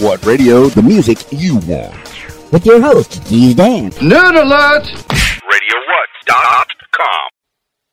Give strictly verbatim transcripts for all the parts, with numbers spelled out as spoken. What radio? The music you want. With your host, KeysDAN. Nerd alert! radio what dot com.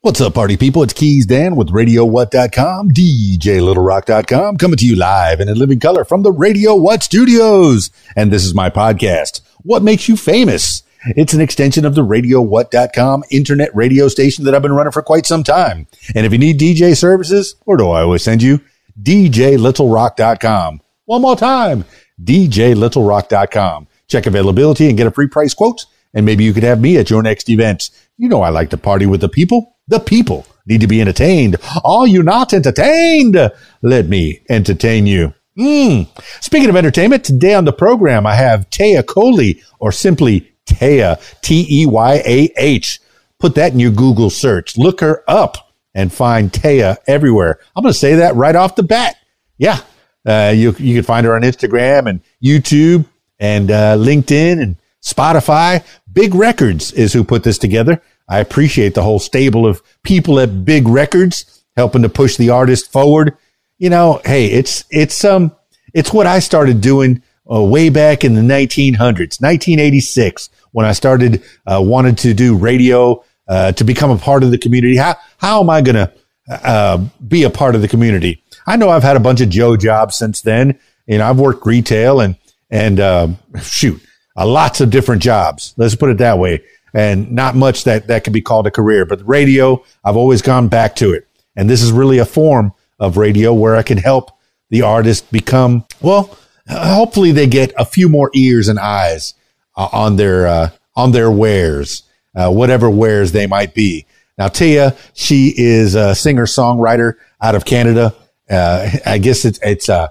What's up, party people? It's KeysDAN with radio what dot com, D J Little Rock dot com, coming to you live and in living color from the Radio What Studios. And this is my podcast, What Makes You Famous? It's an extension of the radio what dot com internet radio station that I've been running for quite some time. And if you need D J services, where do I always send you? D J Little Rock dot com. One more time, D J Little Rock dot com. Check availability and get a free price quote, and maybe you could have me at your next event. You know I like to party with the people. The people need to be entertained. Are you not entertained? Let me entertain you. Mm. Speaking of entertainment, today on the program I have Teyah Kohli, or simply Teyah, T E Y A H. Put that in your Google search. Look her up and find Teyah everywhere. I'm going to say that right off the bat. Yeah, uh, you, you can find her on Instagram and YouTube and uh, LinkedIn and Spotify. Big Records is who put this together. I appreciate the whole stable of people at Big Records helping to push the artist forward. You know, hey, it's it's um it's what I started doing Uh, way back in the nineteen hundreds, nineteen eighty-six, when I started, uh, wanted to do radio, uh, to become a part of the community. How, how am I going to, uh, be a part of the community? I know I've had a bunch of Joe jobs since then. You know, I've worked retail and, and, um, shoot, uh, lots of different jobs. Let's put it that way. And not much that, that can be called a career, but radio, I've always gone back to it. And this is really a form of radio where I can help the artist become, well, hopefully they get a few more ears and eyes uh, on their uh, on their wares, uh, whatever wares they might be. Now, Teyah, she is a singer-songwriter out of Canada. Uh, I guess it's it's uh,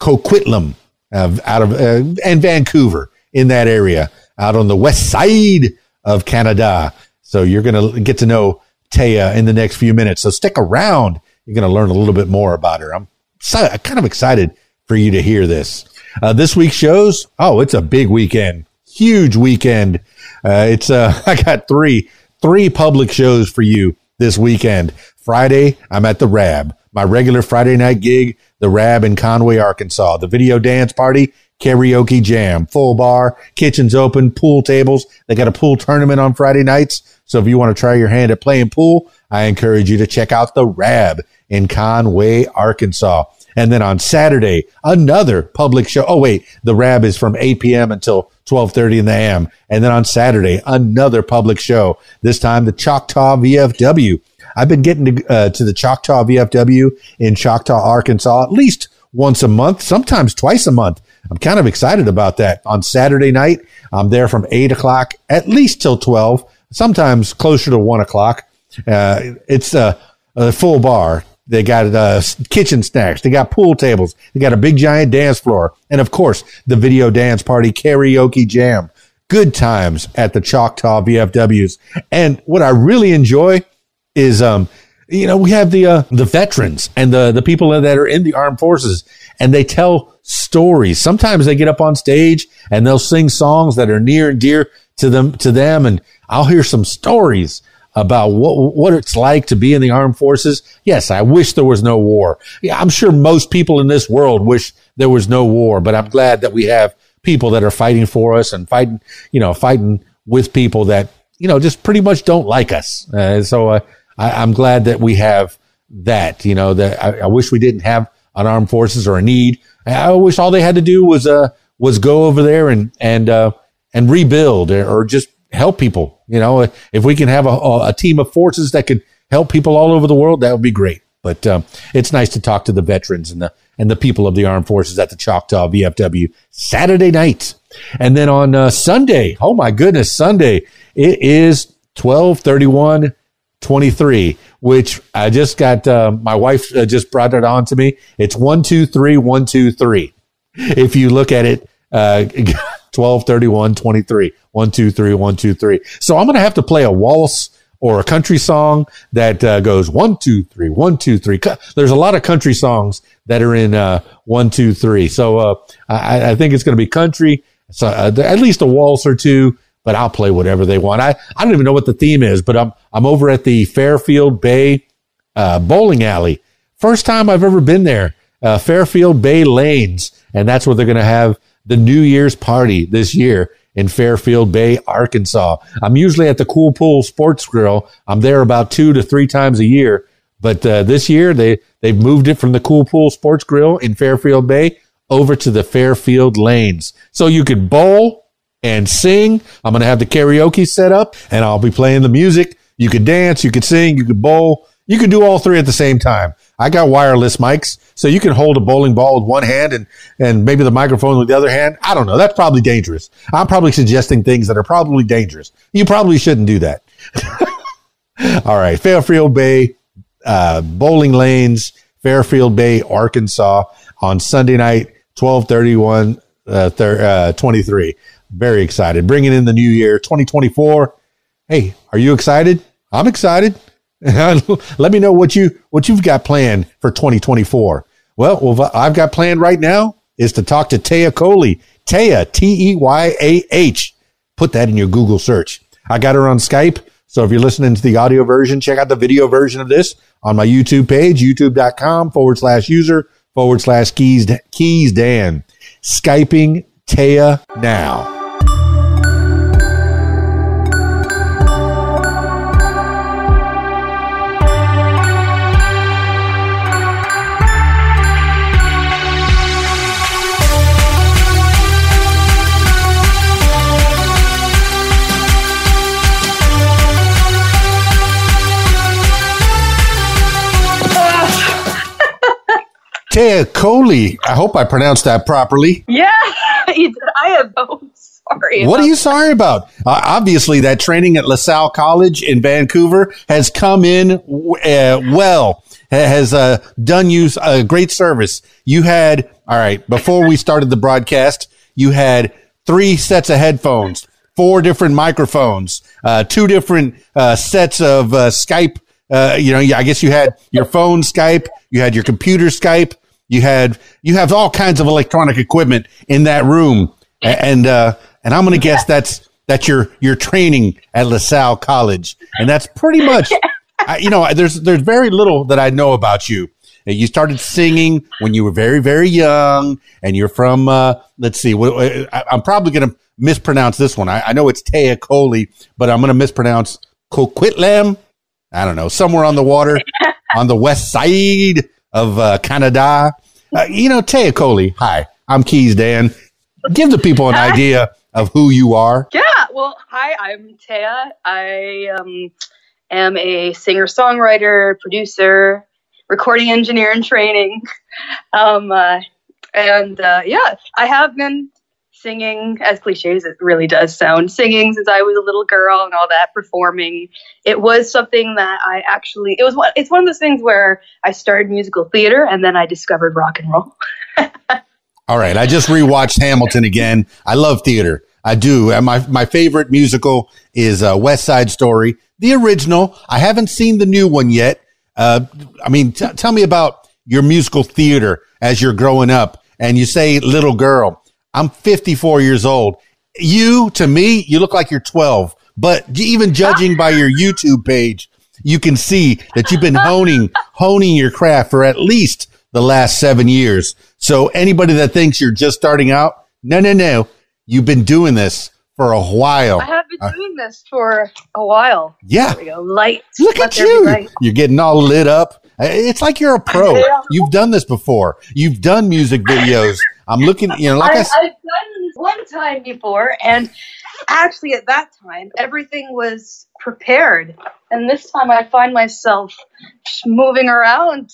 Coquitlam uh, out of uh, and Vancouver, in that area, out on the west side of Canada. So you're going to get to know Teyah in the next few minutes. So stick around. You're going to learn a little bit more about her. I'm so, kind of excited for you to hear this. Uh, this week's shows, oh, it's a big weekend, huge weekend. Uh, it's uh, I got three, three public shows for you this weekend. Friday, I'm at The Rab, my regular Friday night gig, The Rab in Conway, Arkansas. The video dance party, karaoke jam, full bar, kitchens open, pool tables. They got a pool tournament on Friday nights. So if you want to try your hand at playing pool, I encourage you to check out The Rab in Conway, Arkansas. And then on Saturday, another public show. Oh, wait, The Rab is from eight p.m. until twelve thirty in the a m. And then on Saturday, another public show, this time the Choctaw V F W. I've been getting to, uh, to the Choctaw V F W in Choctaw, Arkansas, at least once a month, sometimes twice a month. I'm kind of excited about that. On Saturday night, I'm there from eight o'clock, at least till twelve, sometimes closer to one o'clock. Uh, it's a, a full bar. They got uh, kitchen snacks. They got pool tables. They got a big giant dance floor. And, of course, the video dance party, karaoke jam. Good times at the Choctaw V F Ws. And what I really enjoy is, um, you know, we have the uh, the veterans and the, the people that are in the armed forces, and they tell stories. Sometimes they get up on stage and they'll sing songs that are near and dear to them, to them, and I'll hear some stories about what what it's like to be in the armed forces. Yes, I wish there was no war. Yeah, I'm sure most people in this world wish there was no war, but I'm glad that we have people that are fighting for us and fighting, you know, fighting with people that, you know, just pretty much don't like us. Uh, so uh, I, I'm glad that we have that, you know, that I, I wish we didn't have an armed forces or a need. I wish all they had to do was, uh, was go over there and, and, uh, and rebuild or just help people. You know, if we can have a, a team of forces that could help people all over the world, that would be great. But um, it's nice to talk to the veterans and the and the people of the armed forces at the Choctaw V F W Saturday night. And then on uh, Sunday, oh my goodness, Sunday, it is twelve thirty-one twenty-three, which I just got, uh, my wife uh, just brought it on to me. It's one two three one two three. If you look at it, uh, twelve thirty-one twenty-three, one two three one two three. So I'm going to have to play a waltz or a country song that uh, goes one two three one two three. There's a lot of country songs that are in uh, one two three. So uh, I, I think it's going to be country, so uh, at least a waltz or two. But I'll play whatever they want. I, I don't even know what the theme is, but I'm I'm over at the Fairfield Bay uh, Bowling Alley. First time I've ever been there. uh, Fairfield Bay Lanes. And that's where they're going to have the New Year's party this year in Fairfield Bay, Arkansas. I'm usually at the Cool Pool Sports Grill. I'm there about two to three times a year. But uh, this year, they, they've moved it from the Cool Pool Sports Grill in Fairfield Bay over to the Fairfield Lanes. So you could bowl and sing. I'm going to have the karaoke set up, and I'll be playing the music. You could dance, you could sing, you could bowl. You could do all three at the same time. I got wireless mics, so you can hold a bowling ball with one hand and, and maybe the microphone with the other hand. I don't know. That's probably dangerous. I'm probably suggesting things that are probably dangerous. You probably shouldn't do that. All right. Fairfield Bay, uh, Bowling Lanes, Fairfield Bay, Arkansas on Sunday night, twelve thirty-one, uh, thir- uh, twenty-three. Very excited. Bringing in the new year, twenty twenty-four. Hey, are you excited? I'm excited. Let me know what you what you've got planned for twenty twenty-four. Well, what I've got planned right now is to talk to Teyah Kohli. Teyah, T E Y A H. Put that in your Google search. I got her on Skype. So if you're listening to the audio version, check out the video version of this on my YouTube page, youtube.com forward slash user forward slash keys, keys Dan. Skyping Teyah now. Teyah Kohli, I hope I pronounced that properly. Yeah, I am so sorry. What are you sorry about? Uh, obviously, that training at LaSalle College in Vancouver has come in uh, well, has uh, done you a great service. You had, all right, before we started the broadcast, you had three sets of headphones, four different microphones, uh, two different uh, sets of uh, Skype. Uh, you know, I guess you had your phone Skype, you had your computer Skype. You had you have all kinds of electronic equipment in that room, and uh, and I'm going to guess that's that's your your training at LaSalle College, and that's pretty much I, you know. There's there's very little that I know about you. You started singing when you were very very young, and you're from uh, let's see. I'm probably going to mispronounce this one. I, I know it's Teyah Kohli, but I'm going to mispronounce Coquitlam. I don't know, somewhere on the water on the west side of uh, Canada. Uh, you know, Teyah Kohli, hi, I'm KeysDAN. Give the people an idea of who you are. Yeah, well, hi, I'm Teyah. I um, am a singer-songwriter, producer, recording engineer in training. Um, uh, and uh, yeah, I have been singing, as cliche as it really does sound, singing since I was a little girl and all that, performing. It was something that I actually, it was one, it's one of those things where I started musical theater and then I discovered rock and roll. All right. I just rewatched Hamilton again. I love theater. I do. And my, my favorite musical is uh, West Side Story, the original. I haven't seen the new one yet. Uh, I mean, t- tell me about your musical theater as you're growing up and you say little girl. I'm fifty-four years old. You, to me, you look like you're twelve. But even judging by your YouTube page, you can see that you've been honing, honing your craft for at least the last seven years. So anybody that thinks you're just starting out, no, no, no. You've been doing this for a while. I have been doing uh, this for a while. Yeah. There we go. Light. Look at you. You're getting all lit up. It's like you're a pro. You've done this before. You've done music videos. I'm looking, you know, like I, I said. I've done this one time before, and actually at that time, everything was prepared. And this time I find myself moving around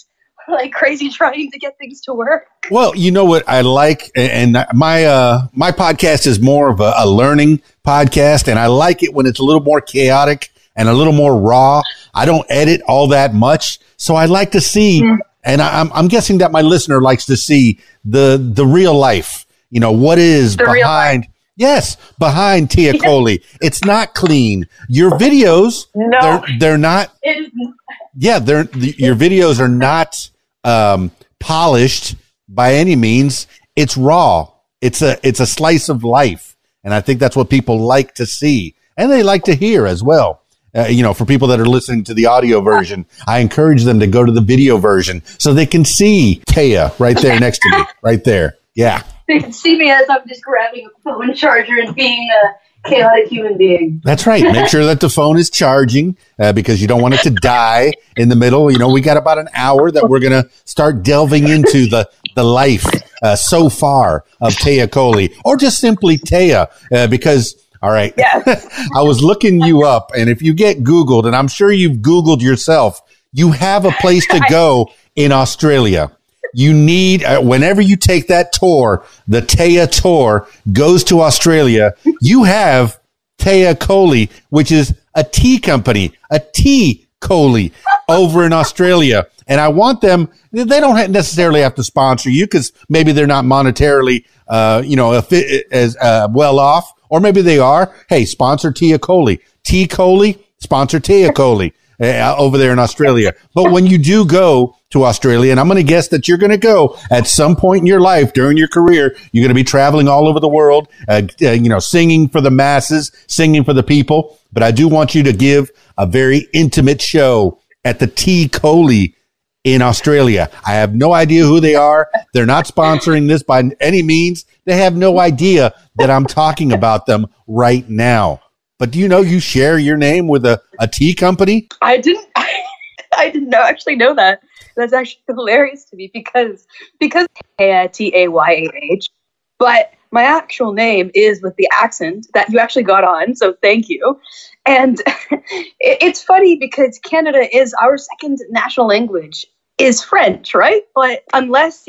like crazy trying to get things to work. Well, you know what I like, and my uh, my podcast is more of a, a learning podcast, and I like it when it's a little more chaotic and a little more raw. I don't edit all that much, so I like to see... Mm-hmm. And I'm, I'm guessing that my listener likes to see the the real life. You know, what is the behind? Yes, behind Teyah Kohli. It's not clean. Your videos, no, they're, they're not. It is not. Yeah, they're the, your videos are not um, polished by any means. It's raw. It's a it's a slice of life, and I think that's what people like to see, and they like to hear as well. Uh, you know, for people that are listening to the audio version, I encourage them to go to the video version so they can see Teyah right there next to me, right there. Yeah. They can see me as I'm just grabbing a phone charger and being a chaotic human being. That's right. Make sure that the phone is charging uh, because you don't want it to die in the middle. You know, we got about an hour that we're going to start delving into the, the life uh, so far of Teyah Kohli, or just simply Teyah, uh, because... All right. Yes. I was looking you up, and if you get Googled, and I'm sure you've Googled yourself, you have a place to go in Australia. You need, uh, whenever you take that tour, the Teyah tour goes to Australia. You have Teyah Kohli, which is a tea company, a tea Kohli over in Australia. And I want them, they don't necessarily have to sponsor you because maybe they're not monetarily, uh, you know, as uh, well off. Or maybe they are. Hey, sponsor Teyah Kohli. T. Kohli, sponsor Teyah Kohli uh, over there in Australia. But when you do go to Australia, and I'm going to guess that you're going to go at some point in your life during your career, you're going to be traveling all over the world, uh, uh, you know, singing for the masses, singing for the people. But I do want you to give a very intimate show at the Teyah Kohli in Australia. I have no idea who they are. They're not sponsoring this by any means. They have no idea that I'm talking about them right now. But do you know you share your name with a, a tea company? I didn't I, I didn't know actually know that. That's actually hilarious to me because because T A Y A H. But my actual name is with the accent that you actually got on, so thank you. And it, it's funny because Canada is our second national language is French, right? But unless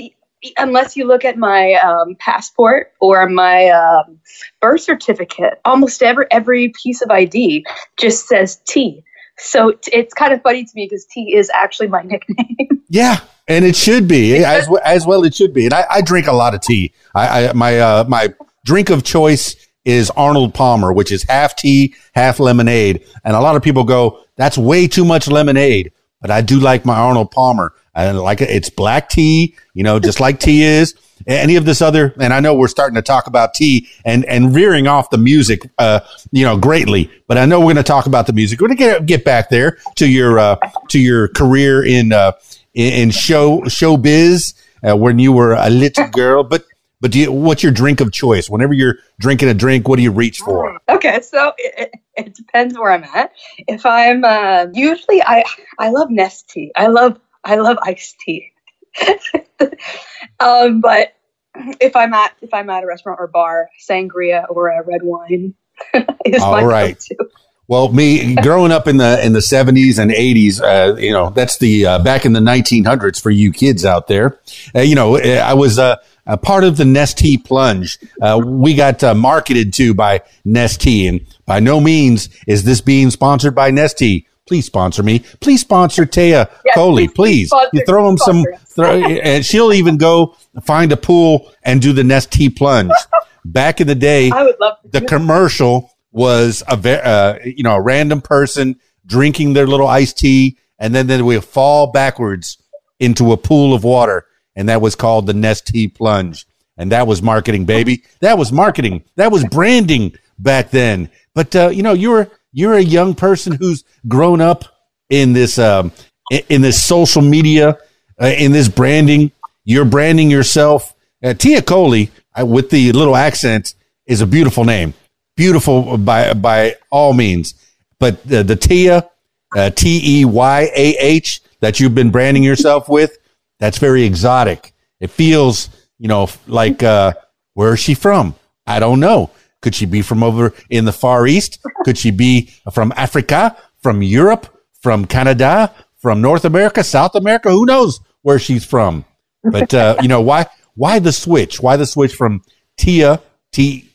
unless you look at my um, passport or my um, birth certificate, almost every every piece of I D just says T. So t- it's kind of funny to me because T is actually my nickname. Yeah. And it should be as well, as well. It should be. And I, I drink a lot of tea. I, I my uh, my drink of choice is Arnold Palmer, which is half tea, half lemonade. And a lot of people go, that's way too much lemonade. But I do like my Arnold Palmer. I like it. It's black tea, you know, just like tea is. Any of this other, and I know we're starting to talk about tea and, and rearing off the music, uh, you know, greatly. But I know we're going to talk about the music. We're going to get get back there to your uh, to your career in. Uh, In show showbiz, uh, when you were a little girl, but but do you, what's your drink of choice? Whenever you're drinking a drink, what do you reach for? Okay, so it, it depends where I'm at. If I'm uh, usually, I I love Nest tea. I love I love iced tea. um, but if I'm at if I'm at a restaurant or bar, sangria or a red wine is all my right. Go-to. Well, me growing up in the in the seventies and eighties, uh, you know, that's the uh, back in the nineteen hundreds for you kids out there. Uh, you know, I was uh, a part of the Nestea plunge. Uh, we got uh, marketed to by Nestea, and by no means is this being sponsored by Nestea. Please sponsor me. Please sponsor Teyah yes, Kohli. Please, please. You throw him some, throw, and she'll even go find a pool and do the Nestea plunge. Back in the day, I would love the commercial. Was a ve- uh, you know a random person drinking their little iced tea, and then then we fall backwards into a pool of water, and that was called the Nestea plunge, and that was marketing, baby. That was marketing. That was branding back then. But uh, you know, you're you're a young person who's grown up in this um, in, in this social media, uh, in this branding. You're branding yourself. Uh, Teyah Kohli uh, with the little accent is a beautiful name. Beautiful by by all means, but uh, the Teyah, uh, T E Y A H, that you've been branding yourself with, that's very exotic. It feels, you know, like uh, where is she from? I don't know. Could she be from over in the Far East? Could she be from Africa, from Europe, from Canada, from North America, South America? Who knows where she's from? But, uh, you know, why why the switch? Why the switch from Teyah, T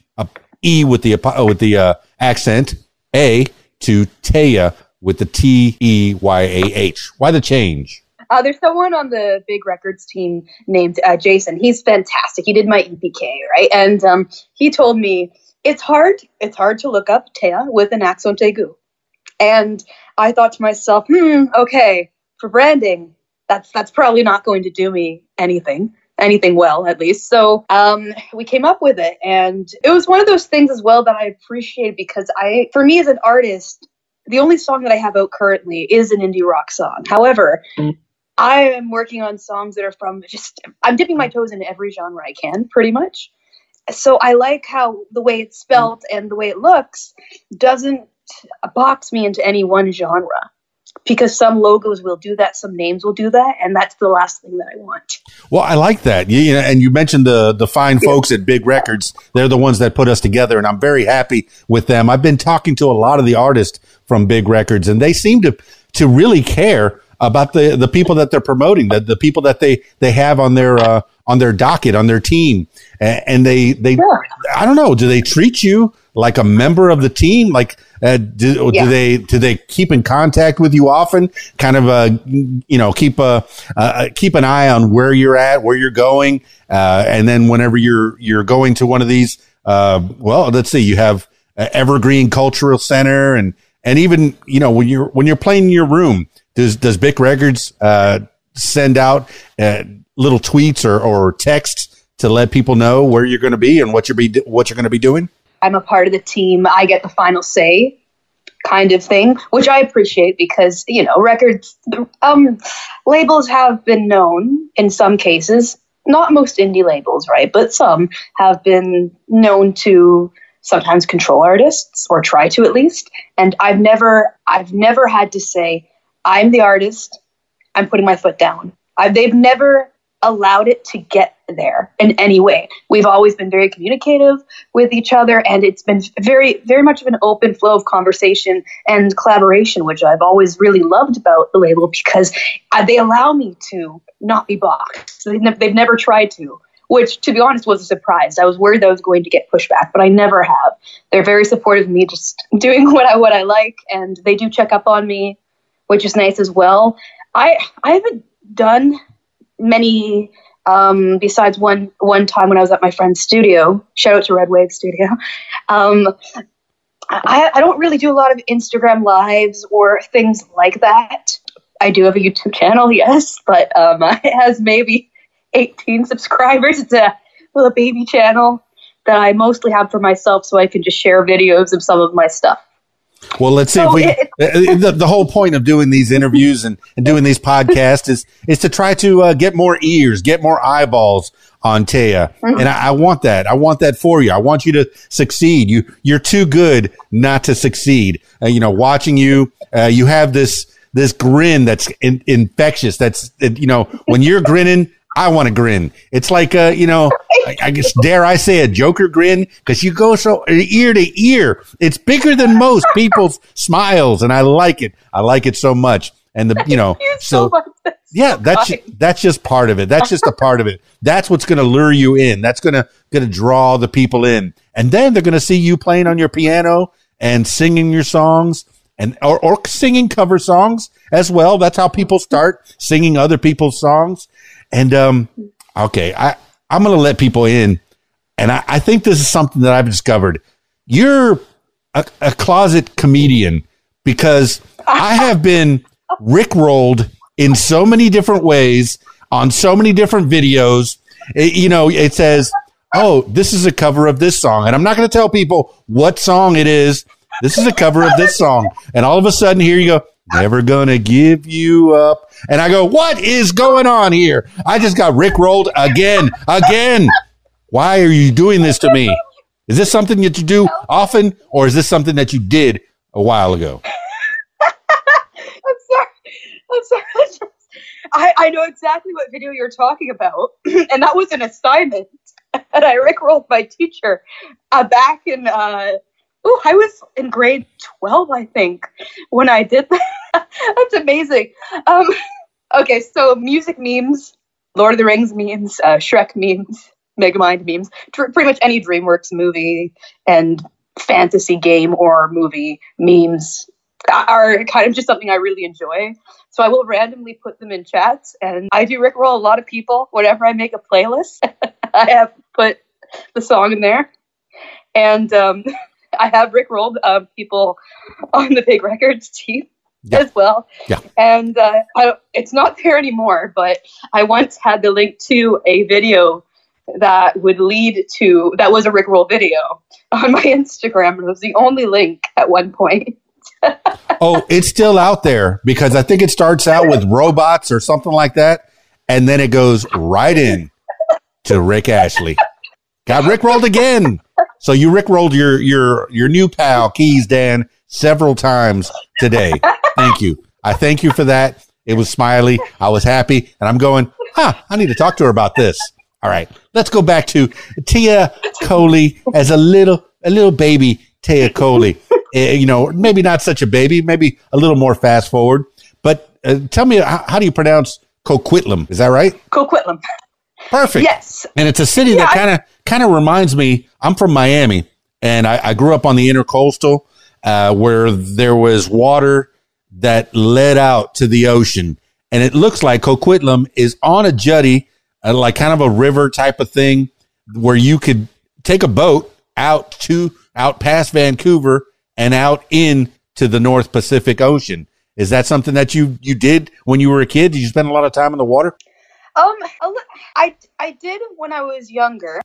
E with the uh, with the uh, accent A to Teyah with the T E Y A H. Why the change? Uh, there's someone on the Big Records team named uh, Jason. He's fantastic. He did my E P K, right? And um, he told me it's hard. It's hard to look up Teyah with an accent aigu. And I thought to myself, hmm, okay, for branding, that's that's probably not going to do me anything. Anything well, at least. So um, we came up with it. And it was one of those things as well that I appreciate because I, for me as an artist, the only song that I have out currently is an indie rock song. However, I am working on songs that are from just, I'm dipping my toes into every genre I can, pretty much. So I like how the way it's spelt and the way it looks doesn't box me into any one genre, because some logos will do that, some names will do that, and that's the last thing that I want. Well, I like that. You, you know, and you mentioned the the fine yeah. folks at Big Records. They're the ones that put us together, and I'm very happy with them. I've been talking to a lot of the artists from Big Records, and they seem to to really care about the, the people that they're promoting, the, the people that they, they have on their uh, on their docket, on their team. And, and they, they yeah. I don't know, do they treat you like a member of the team? Like, uh, do, yeah. do they do they keep in contact with you often? Kind of, uh, you know, keep uh, uh, keep an eye on where you're at, where you're going, uh, and then whenever you're you're going to one of these, uh, well, let's see, you have uh, Evergreen Cultural Center, and and even, you know, when you're when you're playing in your room, does does Bic Records uh, send out uh, little tweets or, or texts to let people know where you're going to be and what you're be what you're going to be doing? I'm a part of the team. I get the final say kind of thing, which I appreciate because, you know, records, um, labels have been known in some cases, not most indie labels, right? But some have been known to sometimes control artists, or try to at least. And I've never, I've never had to say, I'm the artist, I'm putting my foot down. I, they've never allowed it to get there in any way. We've always been very communicative with each other, and it's been very, very much of an open flow of conversation and collaboration, which I've always really loved about the label, because they allow me to not be boxed. They've never tried to, which, to be honest, was a surprise. I was worried I was going to get pushback, but I never have. They're very supportive of me just doing what I what I like, and they do check up on me, which is nice as well. I I haven't done many, um, besides one, one time when I was at my friend's studio, shout out to Red Wave Studio. Um, I, I don't really do a lot of Instagram lives or things like that. I do have a YouTube channel, yes, but, um, it has maybe eighteen subscribers. It's a little baby channel that I mostly have for myself, so I can just share videos of some of my stuff. Well, let's see. So if we, it, the, the whole point of doing these interviews and, and doing these podcasts is is to try to uh, get more ears, get more eyeballs on Teyah. Mm-hmm. And I, I want that. I want that for you. I want you to succeed. You, you're too good not to succeed. Uh, you know, watching you, uh, you have this this grin that's in, infectious. That's, you know, when you're grinning, I want to grin. It's like, uh, you know, I, I guess, dare I say, a Joker grin, because you go so ear to ear. It's bigger than most people's smiles, and I like it. I like it so much. And the, you know, so, so yeah, that's just, that's just part of it. That's just a part of it. That's what's going to lure you in. That's going to going to draw the people in, and then they're going to see you playing on your piano and singing your songs. And or, or singing cover songs as well. That's how people start, singing other people's songs. And um, okay, I, I'm going to let people in. And I, I think this is something that I've discovered. You're a, a closet comedian, because I have been rickrolled in so many different ways on so many different videos. It, you know, it says, oh, this is a cover of this song. And I'm not going to tell people what song it is. This is a cover of this song. And all of a sudden, here you go, never gonna give you up. And I go, what is going on here? I just got rickrolled again, again. Why are you doing this to me? Is this something that you do often, or is this something that you did a while ago? I'm sorry. I'm sorry. I, just, I, I know exactly what video you're talking about. And that was an assignment. And I rickrolled my teacher uh, back in... Uh, Oh, I was in grade twelve, I think, when I did that. That's amazing. Um, okay, so music memes, Lord of the Rings memes, uh, Shrek memes, Megamind memes, tr- pretty much any DreamWorks movie and fantasy game or movie memes are kind of just something I really enjoy. So I will randomly put them in chats, and I do rickroll a lot of people whenever I make a playlist. I have put the song in there, and... Um, I have rickrolled uh, people on the Big Records team yeah. as well. Yeah. And uh, I, it's not there anymore, but I once had the link to a video that would lead to, that was a rickroll video on my Instagram. It was the only link at one point. Oh, it's still out there because I think it starts out with robots or something like that. And then it goes right in to Rick Ashley. Got Rickrolled again. So you Rickrolled your, your, your new pal, KeysDAN, several times today. Thank you. I thank you for that. It was smiley. I was happy. And I'm going, huh, I need to talk to her about this. All right. Let's go back to Teyah Kohli as a little, a little baby Teyah Kohli. You know, maybe not such a baby, maybe a little more fast forward. But uh, tell me, how, how do you pronounce Coquitlam? Is that right? Coquitlam. Perfect. Yes. And it's a city yeah, that kind of kind of reminds me, I'm from Miami, and I, I grew up on the intercoastal uh, where there was water that led out to the ocean. And it looks like Coquitlam is on a jetty, uh, like kind of a river type of thing, where you could take a boat out to out past Vancouver and out into the North Pacific Ocean. Is that something that you, you did when you were a kid? Did you spend a lot of time in the water? Um, I, I did when I was younger.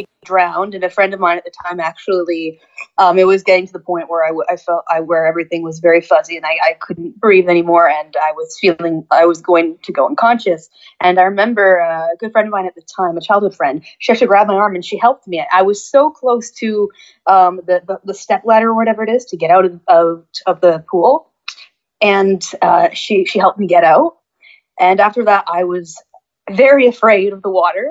I drowned, and a friend of mine at the time actually, um, it was getting to the point where I, I felt I, where everything was very fuzzy and I, I couldn't breathe anymore, and I was feeling I was going to go unconscious. And I remember a good friend of mine at the time, a childhood friend, she actually grabbed my arm and she helped me. I was so close to um, the, the, the step ladder or whatever it is to get out of, of, of the pool, and uh, she, she helped me get out. And after that, I was very afraid of the water,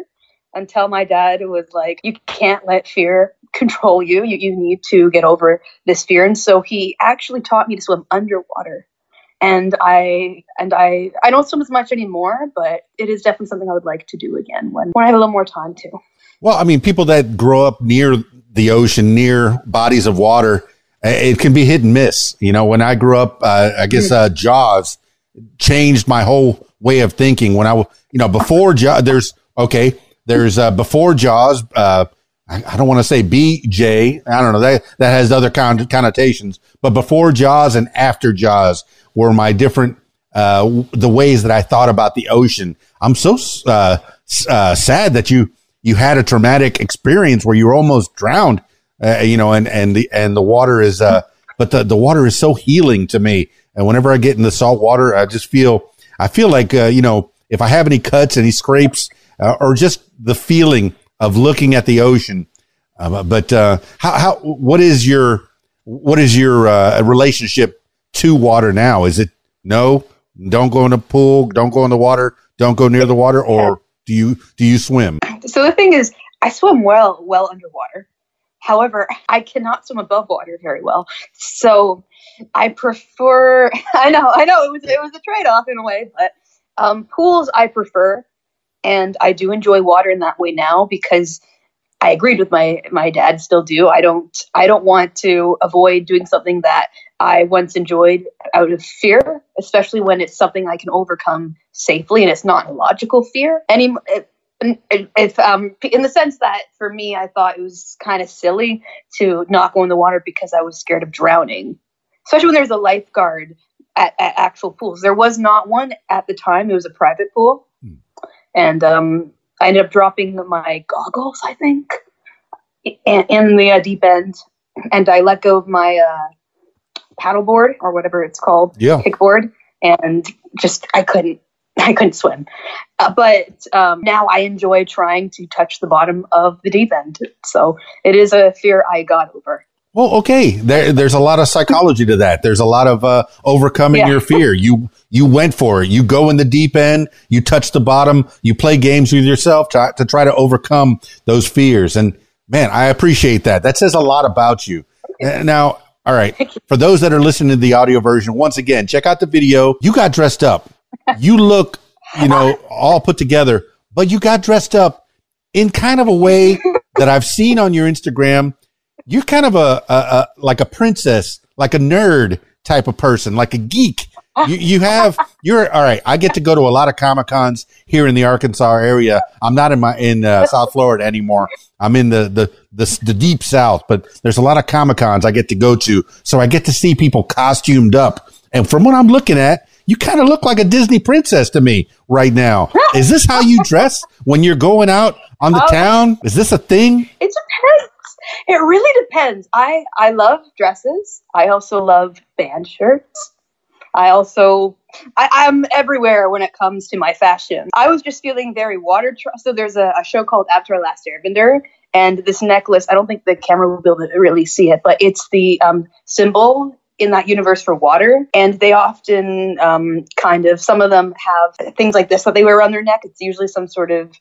until my dad was like, you can't let fear control you. you. You need to get over this fear. And so he actually taught me to swim underwater. And I and I, I don't swim as much anymore, but it is definitely something I would like to do again when, when I have a little more time to. Well, I mean, people that grow up near the ocean, near bodies of water, it can be hit and miss. You know, when I grew up, uh, I guess uh, Jaws changed my whole way of thinking. When I, you know, before Jaws, there's, okay, There's uh, before Jaws, uh, I, I don't want to say B J. I don't know. That that has other con- connotations. But before Jaws and after Jaws were my different, uh, w- the ways that I thought about the ocean. I'm so uh, uh, sad that you, you had a traumatic experience where you were almost drowned, uh, you know, and, and, the, and the water is, uh, but the, the water is so healing to me. And whenever I get in the salt water, I just feel, I feel like, uh, you know, if I have any cuts, any scrapes, Uh, or just the feeling of looking at the ocean. Uh, but uh, how, how, what is your, what is your uh, relationship to water now? Is it, no, don't go in the pool, don't go in the water, don't go near the water, or do you, do you swim? So the thing is, I swim well, well underwater. However, I cannot swim above water very well. So I prefer, I know, I know it was, it was a trade-off in a way, but um, pools I prefer. And I do enjoy water in that way now, because I agreed with my, my dad, still do. I don't I don't want to avoid doing something that I once enjoyed out of fear, especially when it's something I can overcome safely and it's not a logical fear. Any if um in the sense that for me, I thought it was kind of silly to not go in the water because I was scared of drowning, especially when there's a lifeguard at, at actual pools. There was not one at the time. It was a private pool. Hmm. And um, I ended up dropping my goggles, I think, in, in the uh, deep end. And I let go of my uh, paddleboard or whatever it's called, yeah. kickboard, and just I couldn't, I couldn't swim. Uh, but um, now I enjoy trying to touch the bottom of the deep end. So it is a fear I got over. Well, okay. There, there's a lot of psychology to that. There's a lot of uh, overcoming yeah. your fear. You you went for it. You go in the deep end. You touch the bottom. You play games with yourself to, to try to overcome those fears. And, man, I appreciate that. That says a lot about you. Okay. Now, all right, for those that are listening to the audio version, once again, check out the video. You got dressed up. You look, you know, all put together. But you got dressed up in kind of a way that I've seen on your Instagram. You're kind of a, a, a like a princess, like a nerd type of person, like a geek. You, you have you're all right. I get to go to a lot of Comic Cons here in the Arkansas area. I'm not in my in uh, South Florida anymore. I'm in the, the the the deep South, but there's a lot of Comic Cons I get to go to, so I get to see people costumed up. And from what I'm looking at, you kind of look like a Disney princess to me right now. Is this how you dress when you're going out on the oh. town? Is this a thing? It's a It really depends. I, I love dresses. I also love band shirts. I also, I, I'm everywhere when it comes to my fashion. I was just feeling very water. Tr- so there's a, a show called Avatar: The Last Airbender, and this necklace, I don't think the camera will be able to really see it, but it's the um, symbol in that universe for water. And they often um, kind of, some of them have things like this that they wear around their neck. It's usually some sort of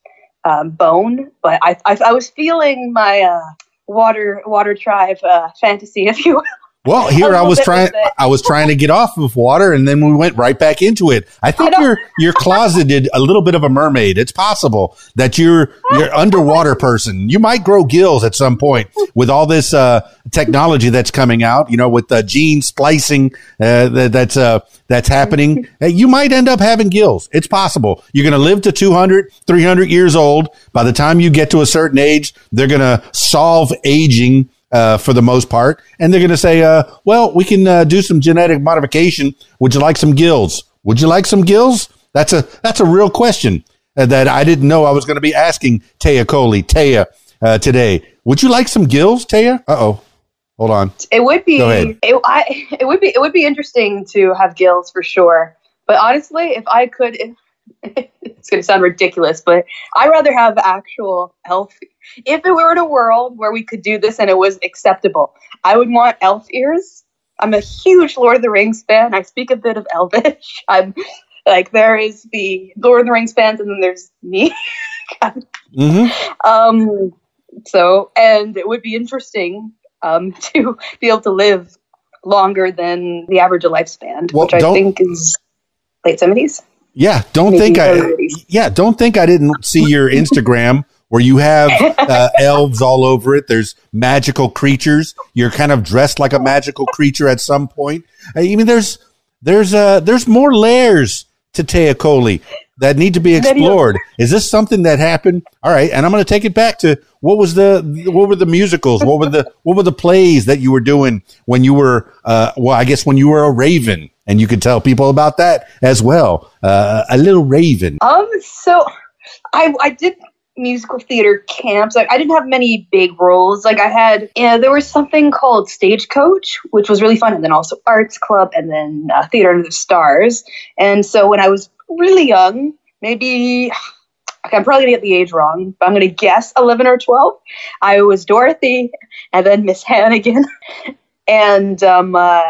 um, bone, but I, I, I was feeling my uh, water, water tribe uh, fantasy, if you will. Well, here I was trying I was trying to get off of water, and then we went right back into it. I think I you're you're closeted a little bit of a mermaid. It's possible that you're you're underwater person. You might grow gills at some point with all this uh, technology that's coming out, you know, with uh, gene splicing uh, that, that's uh, that's happening. You might end up having gills. It's possible. You're going to live to two hundred, three hundred years old. By the time you get to a certain age, they're going to solve aging Uh, for the most part. And they're going to say, uh, well, we can uh, do some genetic modification. Would you like some gills? Would you like some gills? That's a that's a real question uh, that I didn't know I was going to be asking Teyah Kohli, Teyah, uh, today. Would you like some gills, Teyah? Uh-oh. Hold on. It would be it, I, it would be it would be interesting to have gills for sure. But honestly, if I could, if, it's going to sound ridiculous, but I'd rather have actual healthy. If it were in a world where we could do this and it was acceptable, I would want elf ears. I'm a huge Lord of the Rings fan. I speak a bit of Elvish. I'm like, there is the Lord of the Rings fans, and then there's me. mm-hmm. Um. So, and it would be interesting um, to be able to live longer than the average lifespan, well, which I think is late seventies. Yeah, don't Maybe think I. Yeah, don't think I didn't see your Instagram. Where you have uh, elves all over it. There's magical creatures. You're kind of dressed like a magical creature at some point. I mean, there's there's uh, there's more layers to Teyah Kohli that need to be explored. Is this something that happened? All right, and I'm going to take it back to what was the what were the musicals? What were the what were the plays that you were doing when you were uh, well, I guess when you were a raven, and you could tell people about that as well. Uh, a little raven. Um. So I I did. musical theater camps. I, I didn't have many big roles. Like I had, you know, there was something called Stagecoach, which was really fun, and then also Arts Club, and then uh, Theater Under the Stars. And so when I was really young, maybe, okay, I'm probably going to get the age wrong, but I'm going to guess eleven or twelve. I was Dorothy, and then Miss Hannigan, and um, uh,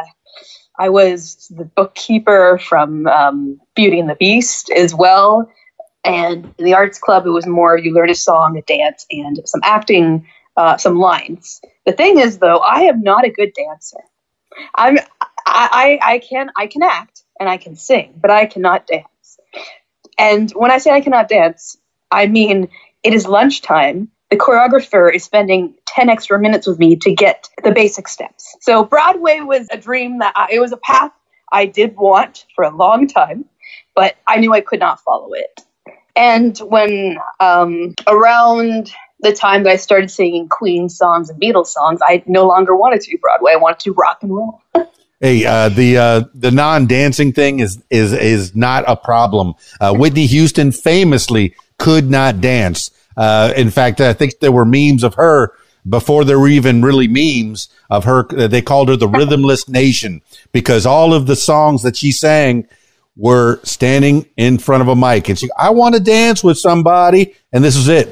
I was the bookkeeper from um, Beauty and the Beast as well. And in the Arts Club, it was more you learn a song, a dance, and some acting, uh, some lines. The thing is, though, I am not a good dancer. I'm, I, I, I can, I can act and I can sing, but I cannot dance. And when I say I cannot dance, I mean it is lunchtime. The choreographer is spending ten extra minutes with me to get the basic steps. So Broadway was a dream that I, it was a path I did want for a long time, but I knew I could not follow it. And when um, around the time that I started singing Queen songs and Beatles songs, I no longer wanted to do Broadway. I wanted to rock and roll. Hey, uh, the uh, the non-dancing thing is is is not a problem. Uh, Whitney Houston famously could not dance. Uh, in fact, I think there were memes of her before there were even really memes of her. They called her the Rhythmless Nation because all of the songs that she sang were standing in front of a mic and she, I want to dance with somebody. And this is it.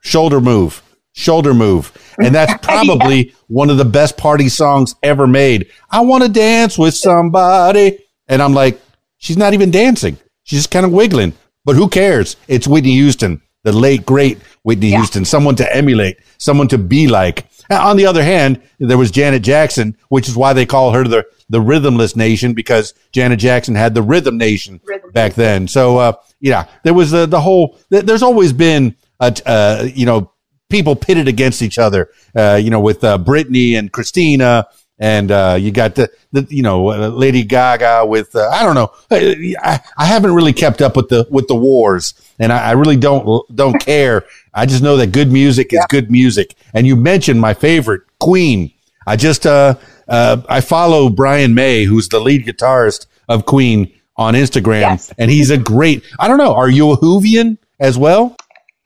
Shoulder move, shoulder move. And that's probably yeah. one of the best party songs ever made. I want to dance with somebody. And I'm like, she's not even dancing. She's just kind of wiggling, but who cares? It's Whitney Houston, the late, great Whitney yeah. Houston, someone to emulate, someone to be like. Now, on the other hand, there was Janet Jackson, which is why they call her the, the Rhythmless Nation, because Janet Jackson had the Rhythm Nation Rhythm. back then. So, uh, yeah, there was the, the whole, th- there's always been, a, uh, you know, people pitted against each other, uh, you know, with uh, Britney and Christina, and uh, you got, the, the you know, uh, Lady Gaga with, uh, I don't know, I, I haven't really kept up with the with the wars, and I, I really don't don't care. I just know that good music is yeah. good music. And you mentioned my favorite, Queen. I just, uh, uh, I follow Brian May, who's the lead guitarist of Queen on Instagram. Yes. And he's a great, I don't know. Are you a Whovian as well?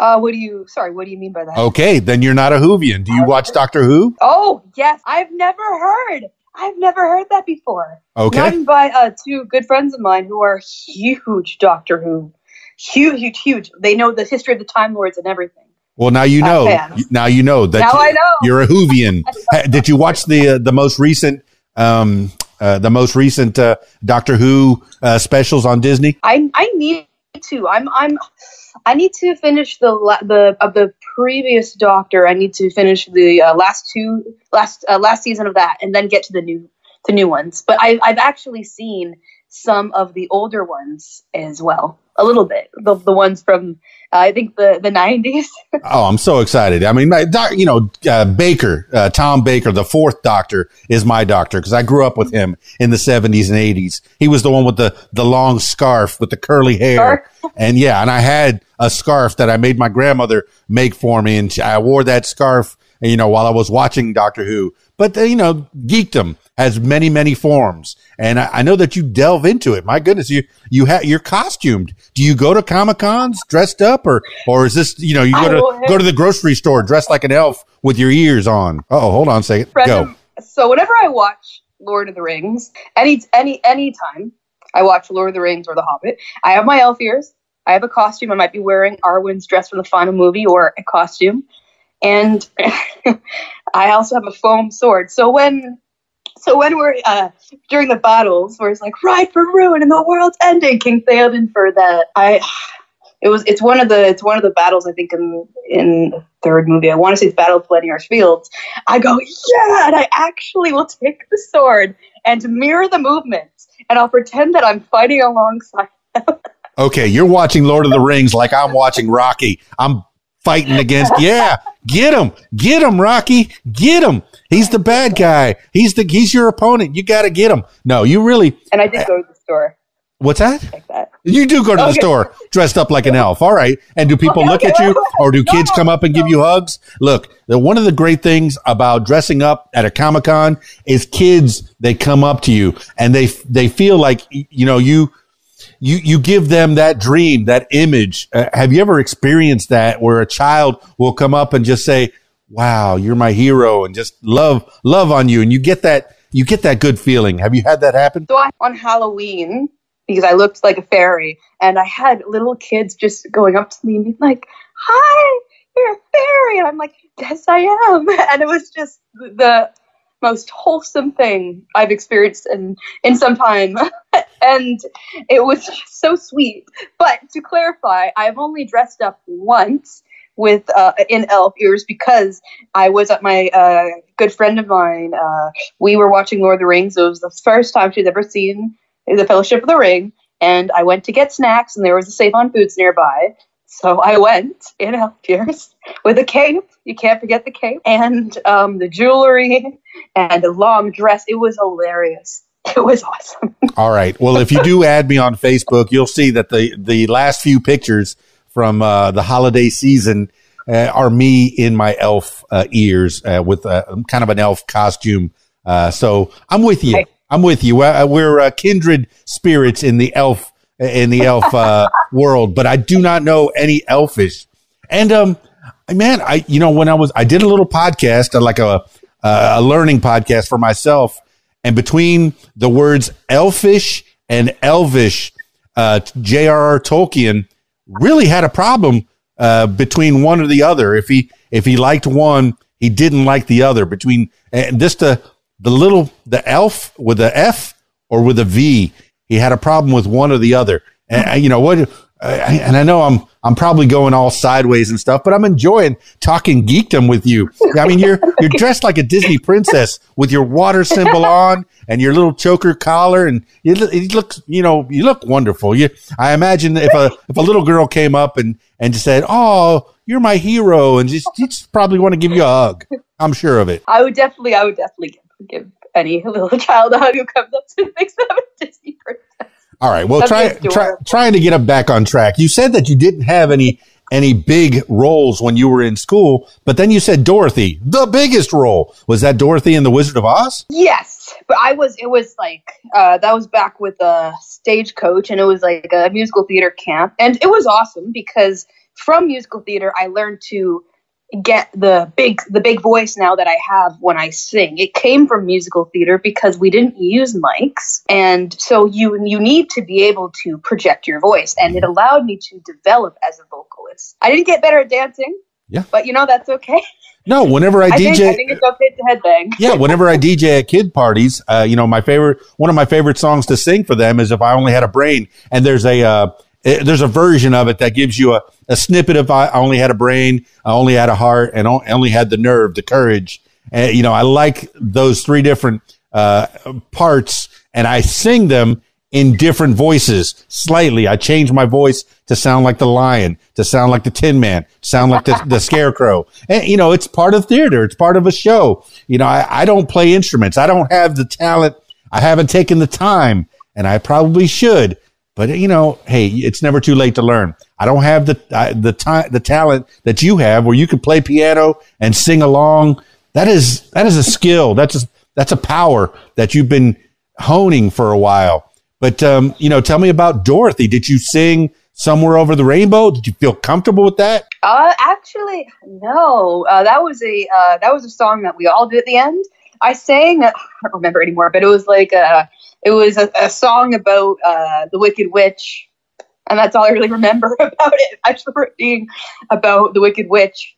Uh, what do you, sorry, what do you mean by that? Okay, then you're not a Whovian. Do you watch Doctor Who? Oh, yes. I've never heard. I've never heard that before. Okay. Not even by uh, two good friends of mine who are huge Doctor Who. Huge, huge, huge. They know the history of the Time Lords and everything. Well, now you know. Uh, now you know that now you, I know. You're a Whovian. Did you watch the uh, the most recent um, uh, the most recent uh, Doctor Who uh, specials on Disney? I I need to. I'm I'm I need to finish the the of the previous Doctor. I need to finish the uh, last two last uh, last season of that, and then get to the new the new ones. But I, I've actually seen some of the older ones as well. A little bit, the the ones from uh, I think the the nineties. Oh, I'm so excited! I mean, my doc, you know, uh, Baker, uh, Tom Baker, the fourth Doctor, is my Doctor because I grew up with him in the seventies and eighties. He was the one with the the long scarf with the curly hair, sure. And yeah, and I had a scarf that I made my grandmother make for me, and I wore that scarf, you know, while I was watching Doctor Who. But you know, geekdom has many, many forms, and I, I know that you delve into it. My goodness, you you ha- you're costumed. Do you go to Comic-Cons dressed up, or or is this you know you go to go to the grocery store dressed like an elf with your ears on? Oh, hold on a second. Go. So whenever I watch Lord of the Rings, any any any time I watch Lord of the Rings or The Hobbit, I have my elf ears. I have a costume. I might be wearing Arwen's dress from the final movie or a costume, and I also have a foam sword. So when So when we're uh, during the battles, where it's like ride for ruin and the world's ending, King Theoden for that. I it was it's one of the it's one of the battles I think in in the third movie. I want to say it's Battle of Pelennor Fields. I go yeah, and I actually will take the sword and mirror the movements, and I'll pretend that I'm fighting alongside him. Okay, you're watching Lord of the Rings like I'm watching Rocky. I'm fighting against yeah. Get him, get him, Rocky, get him. He's the bad guy. He's the he's your opponent. You got to get him. No, you really. And I did go to the store. What's that? Like that. You do go to okay. the store dressed up like an elf. All right. And do people okay, look okay, at you or do no, kids come up and no. give you hugs? Look, the, one of the great things about dressing up at a Comic-Con is kids, they come up to you and they they feel like, you know, you You you give them that dream, that image. Uh, have you ever experienced that where a child will come up and just say, wow, you're my hero, and just love love on you, and you get that you get that good feeling. Have you had that happen? So I, on Halloween, because I looked like a fairy, and I had little kids just going up to me and being like, hi, you're a fairy. And I'm like, yes, I am. And it was just the most wholesome thing I've experienced in, in some time. And it was just so sweet. But to clarify, I've only dressed up once with uh, in elf ears because I was at my uh, good friend of mine. Uh, we were watching Lord of the Rings. It was the first time she'd ever seen The Fellowship of the Ring. And I went to get snacks, and there was a Save on Foods nearby. So I went in elf ears with a cape. You can't forget the cape. And um, the jewelry and the long dress. It was hilarious. It was awesome. All right. Well, if you do add me on Facebook, you'll see that the, the last few pictures from uh, the holiday season uh, are me in my elf uh, ears uh, with uh, kind of an elf costume. Uh, so I'm with you. I'm with you. Uh, we're uh, kindred spirits in the elf in the elf uh, world, but I do not know any elfish. And um, man, I you know when I was I did a little podcast, like a uh, a learning podcast for myself. And between the words elfish and elvish, uh, J R R. Tolkien really had a problem uh, between one or the other. If he if he liked one, he didn't like the other. Between and just the the little the elf with a F or with a V, he had a problem with one or the other. And you know what? And I know I'm I'm probably going all sideways and stuff, but I'm enjoying talking geekdom with you. I mean, you're you're dressed like a Disney princess with your water symbol on and your little choker collar, and you look, you know, you look wonderful. You, I imagine if a if a little girl came up and, and just said, "Oh, you're my hero," and just, just probably want to give you a hug. I'm sure of it. I would definitely, I would definitely give, give any little child a hug who comes up to me thinks that I'm a Disney princess. All right. Well, try, try, trying to get up back on track. You said that you didn't have any any big roles when you were in school, but then you said Dorothy, the biggest role. Was that Dorothy in The Wizard of Oz? Yes, but I was. It was like uh, that was back with a Stagecoach, and it was like a musical theater camp, and it was awesome because from musical theater, I learned to get the big the big voice now that I have when I sing. It came from musical theater because we didn't use mics, and so you you need to be able to project your voice, and it allowed me to develop as a vocalist. I didn't get better at dancing, yeah, but you know, that's okay. No, whenever I, I D J, think, I think it's okay to headbang. Yeah, whenever I D J at kid parties, uh, you know, my favorite one of my favorite songs to sing for them is "If I Only Had a Brain," and there's a uh, there's a version of it that gives you a, a snippet of I only had a brain, I only had a heart, and I only had the nerve, the courage. And, you know, I like those three different uh, parts, and I sing them in different voices slightly. I change my voice to sound like the lion, to sound like the Tin Man, sound like the, the scarecrow. And, you know, it's part of theater. It's part of a show. You know, I, I don't play instruments. I don't have the talent. I haven't taken the time, and I probably should. But, you know, hey, it's never too late to learn. I don't have the uh, the time, the talent that you have, where you can play piano and sing along. That is that is a skill. That's a, that's a power that you've been honing for a while. But, um, you know, tell me about Dorothy. Did you sing Somewhere Over the Rainbow? Did you feel comfortable with that? Uh, actually, no. Uh, that was a uh, that was a song that we all did at the end. I sang. I don't remember anymore, but it was like a. It was a, a song about uh, the Wicked Witch, and that's all I really remember about it. I just remember it being about the Wicked Witch,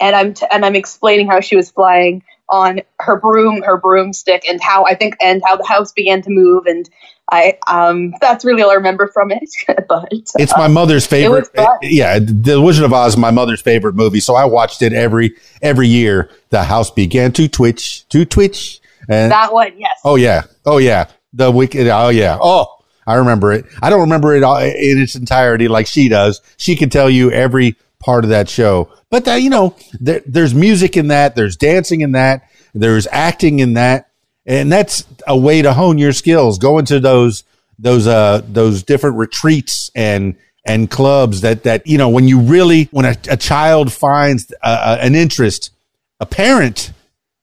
and I'm t- and I'm explaining how she was flying on her broom, her broomstick, and how I think and how the house began to move. And I um, that's really all I remember from it. But it's um, my mother's favorite. It was it, yeah, The Wizard of Oz is my mother's favorite movie, so I watched it every every year. The house began to twitch, to twitch, and that one, yes. Oh yeah, oh yeah. The Wicked, oh yeah, oh, I remember it. I don't remember it all in its entirety like she does. She can tell you every part of that show. But, that, you know, there, there's music in that, there's dancing in that, there's acting in that, and that's a way to hone your skills, going to those those uh those different retreats and and clubs that, that you know, when you really, when a, a child finds uh, an interest, a parent,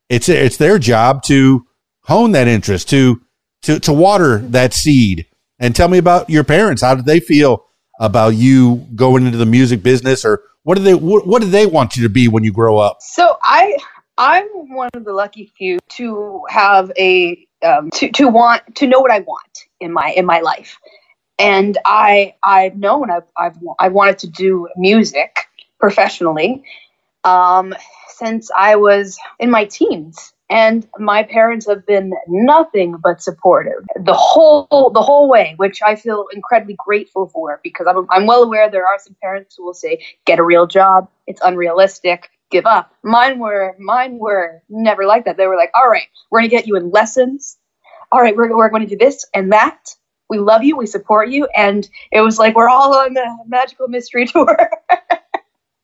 it's it's their job to hone that interest, to to to water that seed. And tell me about your parents. How did they feel about you going into the music business, or what do they wh- what do they want you to be when you grow up? So I I'm one of the lucky few to have a um, to to want to know what I want in my in my life. And I I've known I've I've I wanted to do music professionally um, since I was in my teens. And my parents have been nothing but supportive the whole the whole way, which I feel incredibly grateful for, because I'm I'm well aware there are some parents who will say, get a real job, it's unrealistic, give up. Mine were mine were never like that. They were like, all right, we're going to get you in lessons. All right, we're, we're going to do this and that. We love you. We support you. And it was like we're all on the magical mystery tour.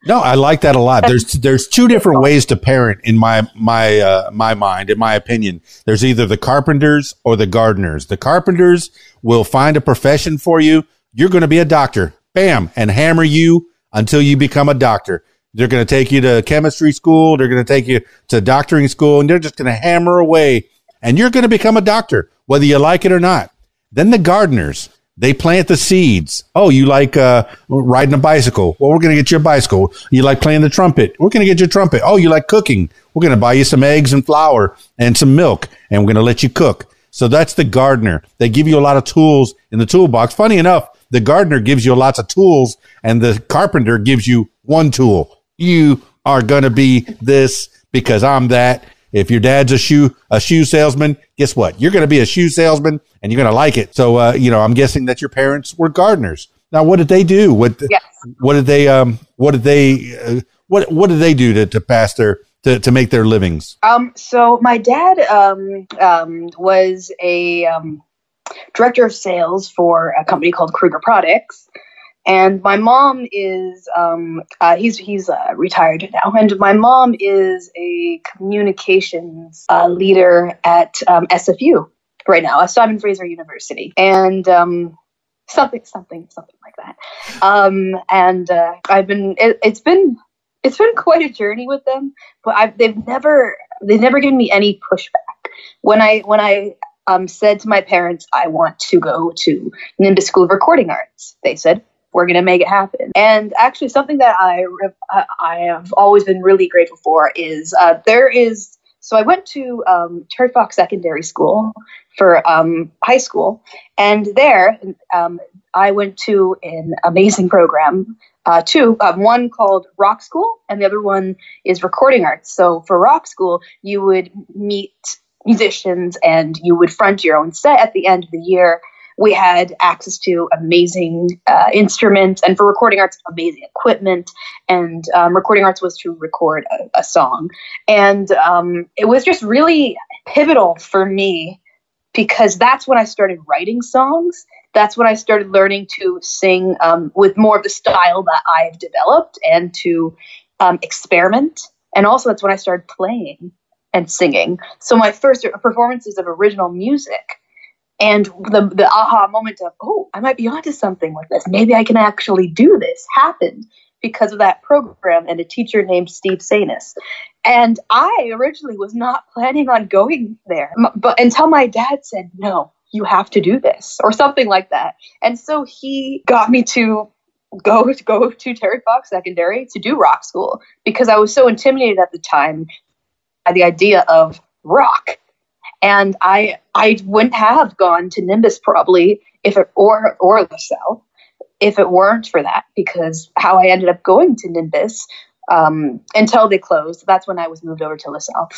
No, I like that a lot. There's there's two different ways to parent in my my uh, my mind, in my opinion. There's either the carpenters or the gardeners. The carpenters will find a profession for you. You're going to be a doctor, bam, and hammer you until you become a doctor. They're going to take you to chemistry school. They're going to take you to doctoring school, and they're just going to hammer away, and you're going to become a doctor, whether you like it or not. Then the gardeners. They plant the seeds. Oh, you like uh, riding a bicycle? Well, we're going to get you a bicycle. You like playing the trumpet? We're going to get you a trumpet. Oh, you like cooking? We're going to buy you some eggs and flour and some milk, and we're going to let you cook. So that's the gardener. They give you a lot of tools in the toolbox. Funny enough, the gardener gives you lots of tools, and the carpenter gives you one tool. You are going to be this because I'm that. If your dad's a shoe a shoe salesman, guess what? You're going to be a shoe salesman, and you're going to like it. So, uh, you know, I'm guessing that your parents were gardeners. Now, what did they do? What yes. what did they um what did they uh, what what did they do to, to pass their to, to make their livings? Um, so my dad um um was a um, director of sales for a company called Kruger Products. And my mom is, um, uh, he's he's uh, retired now, and my mom is a communications uh, leader at um, S F U right now, Simon Fraser University, and um, something, something, something like that. Um, and uh, I've been, it, it's been, it's been quite a journey with them, but I've, they've never, they've never given me any pushback. When I, when I. Um, said to my parents, I want to go to Nimbus School of Recording Arts. They said, we're going to make it happen. And actually something that I, I have always been really grateful for is uh, there is, so I went to um, Terry Fox Secondary School for um, high school. And there um, I went to an amazing program, uh, two, um, one called Rock School and the other one is Recording Arts. So for Rock School, you would meet musicians and you would front your own set at the end of the year. We had access to amazing uh, instruments, and for Recording Arts, amazing equipment. And um, Recording Arts was to record a, a song. And um, it was just really pivotal for me because that's when I started writing songs. That's when I started learning to sing um, with more of the style that I've developed and to um, experiment. And also that's when I started playing and singing. So my first performances of original music and the the aha moment of, oh, I might be onto something with this. Maybe I can actually do this happened because of that program and a teacher named Steve Sanis. And I originally was not planning on going there, but until my dad said, no, you have to do this or something like that. And so he got me to go to go to Terry Fox Secondary to do Rock School because I was so intimidated at the time by the idea of rock. And I I wouldn't have gone to Nimbus probably if it or or LaSalle if it weren't for that, because how I ended up going to Nimbus um, until they closed. That's when I was moved over to LaSalle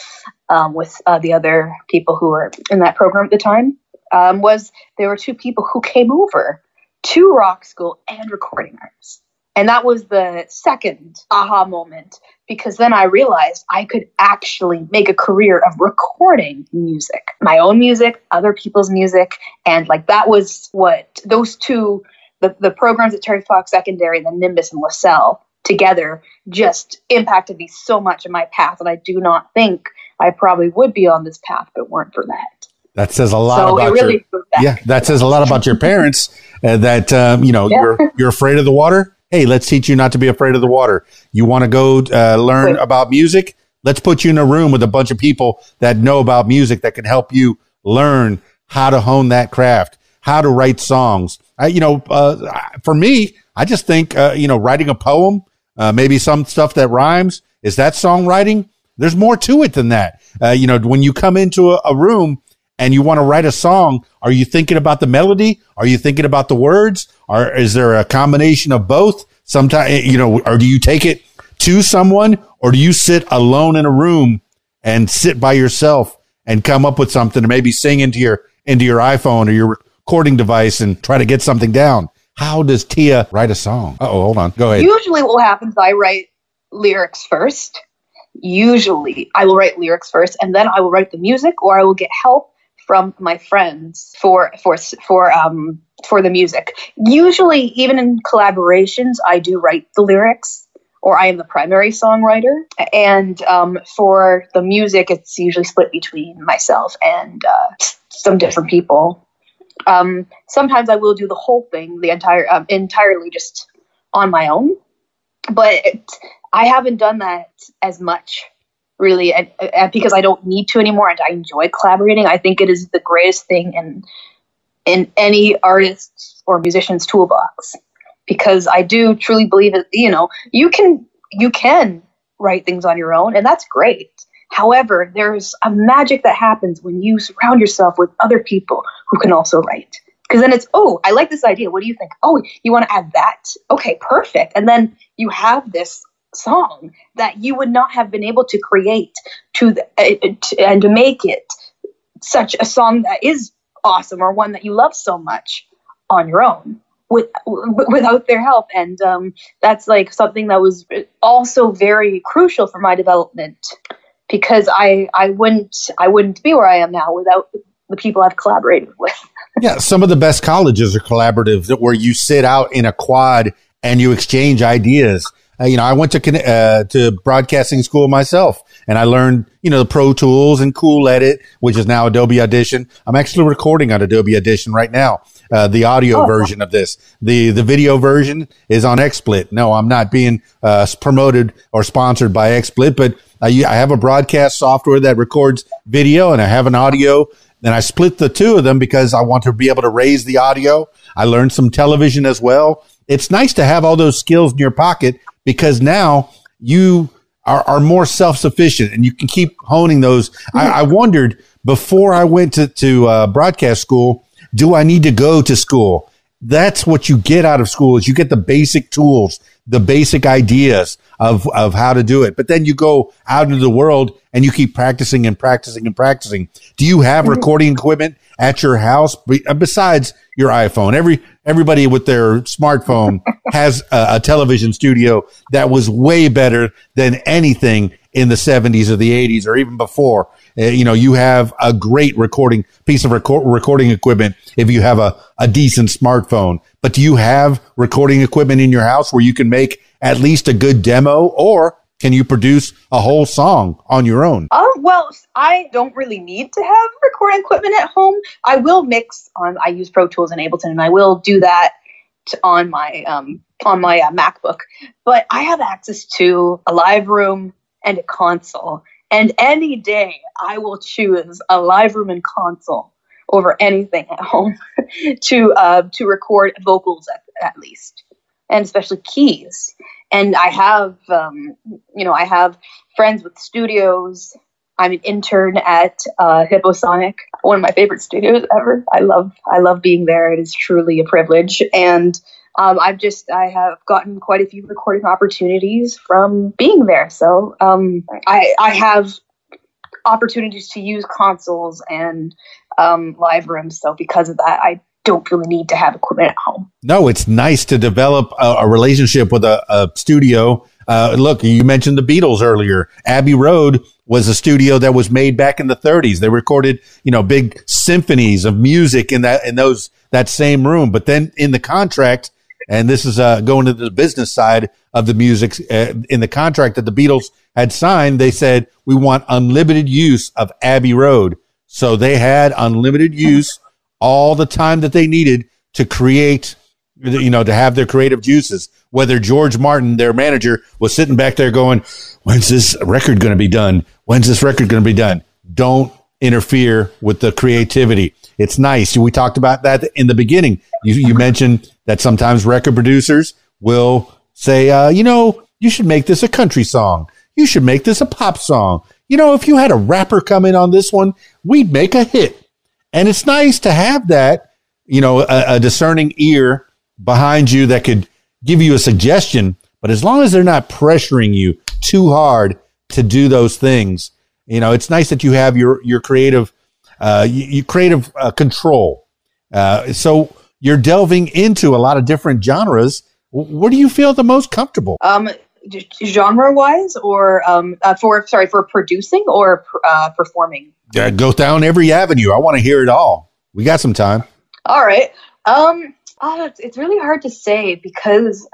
um, with uh, the other people who were in that program at the time. Um, was there were two people who came over to Rock School and Recording Arts, and that was the second aha moment. Because then I realized I could actually make a career of recording music, my own music, other people's music. And like that was what those two, the, the programs at Terry Fox Secondary, the Nimbus and LaSalle together just impacted me so much in my path. And I do not think I probably would be on this path if it weren't for that. That says a lot so about really your, yeah, that says a lot about your parents uh, that, um, you know, yeah. you're, you're afraid of the water. Hey, let's teach you not to be afraid of the water. You want to go uh, learn Wait. about music? Let's put you in a room with a bunch of people that know about music that can help you learn how to hone that craft, how to write songs. I, you know, uh, for me, I just think, uh, you know, writing a poem, uh, maybe some stuff that rhymes. Is that songwriting? There's more to it than that. Uh, you know, when you come into a, a room and you want to write a song, are you thinking about the melody? Are you thinking about the words? Or is there a combination of both? Sometimes, you know, or do you take it to someone, or do you sit alone in a room and sit by yourself and come up with something and maybe sing into your, into your iPhone or your recording device and try to get something down? How does Teyah write a song? Uh-oh, hold on. Go ahead. Usually what happens, I write lyrics first. Usually I will write lyrics first and then I will write the music, or I will get help from my friends for for for um for the music. Usually, even in collaborations, I do write the lyrics, or I am the primary songwriter. And um, for the music, it's usually split between myself and uh, some different people. Um, sometimes I will do the whole thing, the entire um, entirely just on my own. But I haven't done that as much. Really, and, and because I don't need to anymore, and I enjoy collaborating. I think it is the greatest thing in in any artist's or musician's toolbox, because I do truly believe that, you know, you can you can write things on your own, and that's great. However, there's a magic that happens when you surround yourself with other people who can also write, because then it's, oh, I like this idea. What do you think? Oh, you want to add that? Okay, perfect. And then you have this song that you would not have been able to create to, the, uh, to and to make it such a song that is awesome, or one that you love so much on your own with, w- without their help. And um, that's like something that was also very crucial for my development, because I I wouldn't I wouldn't be where I am now without the people I've collaborated with. Yeah, some of the best colleges are collaborative, where you sit out in a quad and you exchange ideas. Uh, you know, I went to uh, to broadcasting school myself, and I learned, you know, the Pro Tools and Cool Edit, which is now Adobe Audition. I'm actually recording on Adobe Audition right now, uh, the audio oh. version of this. The the video version is on XSplit. No, I'm not being uh, promoted or sponsored by XSplit, but I, I have a broadcast software that records video, and I have an audio. Then I split the two of them because I want to be able to raise the audio. I learned some television as well. it's nice to have all those skills in your pocket, because now you are, are more self-sufficient and you can keep honing those. Mm-hmm. I, I wondered before I went to, to uh, broadcast school, do I need to go to school? That's what you get out of school, is you get the basic tools, the basic ideas of, of how to do it. But then you go out into the world and you keep practicing and practicing and practicing. Do you have recording equipment at your house besides your iPhone? Every, everybody with their smartphone has a, a television studio that was way better than anything in the seventies or the eighties or even before. Uh, you know, you have a great recording piece of record, recording equipment if you have a, a decent smartphone. But do you have recording equipment in your house where you can make at least a good demo, or can you produce a whole song on your own? Um, well, I don't really need to have recording equipment at home. I will mix on, I use Pro Tools and Ableton, and I will do that to, on my, um, on my uh, MacBook. But I have access to a live room and a console. And any day I will choose a live room and console over anything at home to, uh, to record vocals at, at least, and especially keys. And I have, um, you know, I have friends with studios. I'm an intern at uh, Hipposonic, one of my favorite studios ever. I love, I love being there. It is truly a privilege. And um, I've just, I have gotten quite a few recording opportunities from being there. So um, I, I have opportunities to use consoles and um, live rooms. So because of that, I don't really need to have equipment at home. No, it's nice to develop a, a relationship with a, a studio. Uh, look, you mentioned the Beatles earlier. Abbey Road was a studio that was made back in the thirties. They recorded, you know, big symphonies of music in that, in those, that same room. But then in the contract, and this is uh, going to the business side of the music, uh, in the contract that the Beatles had signed, they said, we want unlimited use of Abbey Road. So they had unlimited use all the time that they needed to create, you know, to have their creative juices. Whether George Martin, their manager, was sitting back there going, when's this record going to be done? When's this record going to be done? Don't interfere with the creativity. It's nice. We talked about that in the beginning. You, you mentioned that sometimes record producers will say, uh, you know, you should make this a country song. You should make this a pop song. You know, if you had a rapper come in on this one, we'd make a hit. And it's nice to have that, you know, a, a discerning ear behind you that could give you a suggestion. But as long as they're not pressuring you too hard to do those things, you know, it's nice that you have your, your creative, uh, your creative uh, control. Uh, so you're delving into a lot of different genres. Where do you feel the most comfortable? Um, genre wise or, um, uh, for, sorry, for producing or, uh, performing? Yeah, go down every avenue. I want to hear it all. We got some time. All right. Um, Oh, it's, it's really hard to say because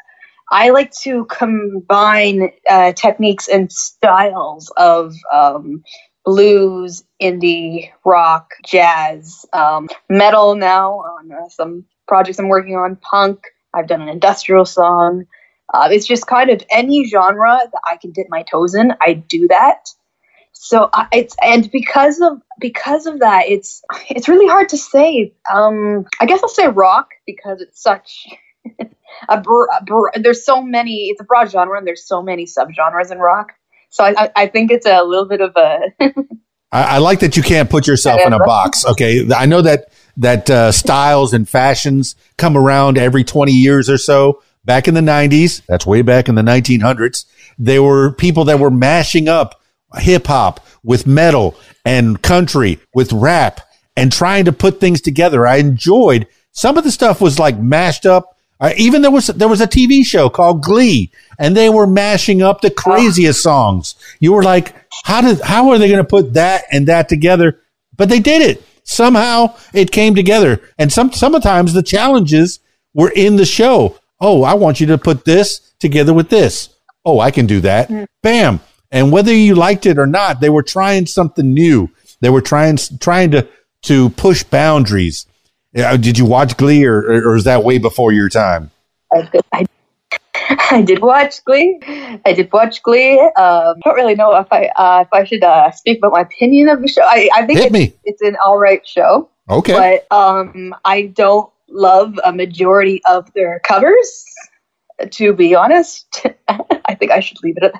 I like to combine uh, techniques and styles of um, blues, indie, rock, jazz, um, metal now on uh, some projects I'm working on, punk. I've done an industrial song. Uh, it's just kind of any genre that I can dip my toes in, I do that. So uh, it's, and because of, because of that, it's, it's really hard to say. Um, I guess I'll say rock because it's such a, br- a br- there's so many, it's a broad genre and there's so many subgenres in rock. So I, I, I think it's a little bit of a, I, I like that you can't put yourself in a box. Okay. I know that, that, uh, styles and fashions come around every twenty years or so. Back in the nineties, that's way back in the nineteen hundreds, there were people that were mashing up hip hop with metal and country with rap and trying to put things together. I enjoyed some of the stuff was like mashed up. Uh, even there was, there was a T V show called Glee and they were mashing up the craziest songs. You were like, how did, how are they going to put that and that together? But they did it. Somehow it came together. And some, sometimes the challenges were in the show. Oh, I want you to put this together with this. Oh, I can do that. Mm. Bam. And whether you liked it or not, they were trying something new. They were trying trying to, to push boundaries. Uh, did you watch Glee, or, or is that way before your time? I did, I, I did watch Glee. I did watch Glee. Um, I don't really know if I uh, if I should uh, speak about my opinion of the show. I, I think it's, it's an all right show. Okay, but um, I don't love a majority of their covers, to be honest. I think I should leave it at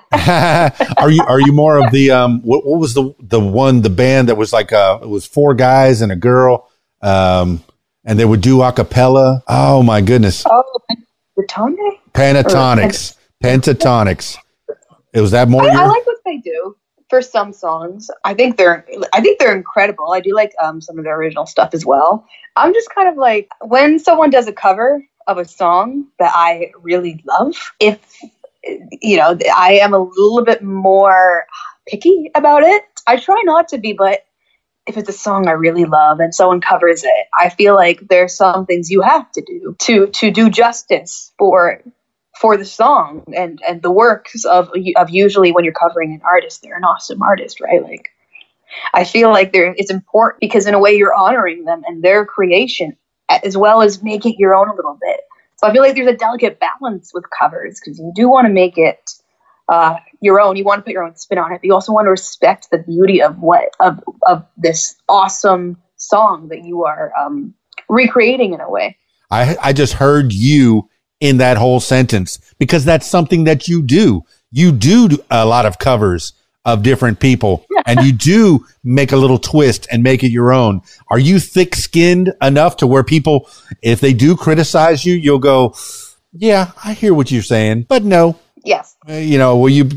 that. Are you are you more of the um what, what was the the one the band that was like uh it was four guys and a girl, um and they would do a cappella? Oh my goodness. Oh, Pentatonix? Pentatonix. Pentatonix. It was that more I, your- I like what they do for some songs. I think they're I think they're incredible. I do like um some of their original stuff as well. I'm just kind of like, when someone does a cover of a song that I really love, if you know, I am a little bit more picky about it. I try not to be, but if it's a song I really love and someone covers it, I feel like there's some things you have to do to to do justice for for the song and and the works of of usually when you're covering an artist, they're an awesome artist, right? Like, I feel like there it's important because in a way you're honoring them and their creation, as well as make it your own a little bit. So I feel like there's a delicate balance with covers because you do want to make it uh, your own. You want to put your own spin on it, but you also want to respect the beauty of what of of this awesome song that you are um, recreating in a way. I I just heard you in that whole sentence because that's something that you do. You do a lot of covers of different people. And you do make a little twist and make it your own. Are you thick-skinned enough to where people, if they do criticize you, you'll go, yeah, I hear what you're saying, but no. Yes. Uh, you know, will you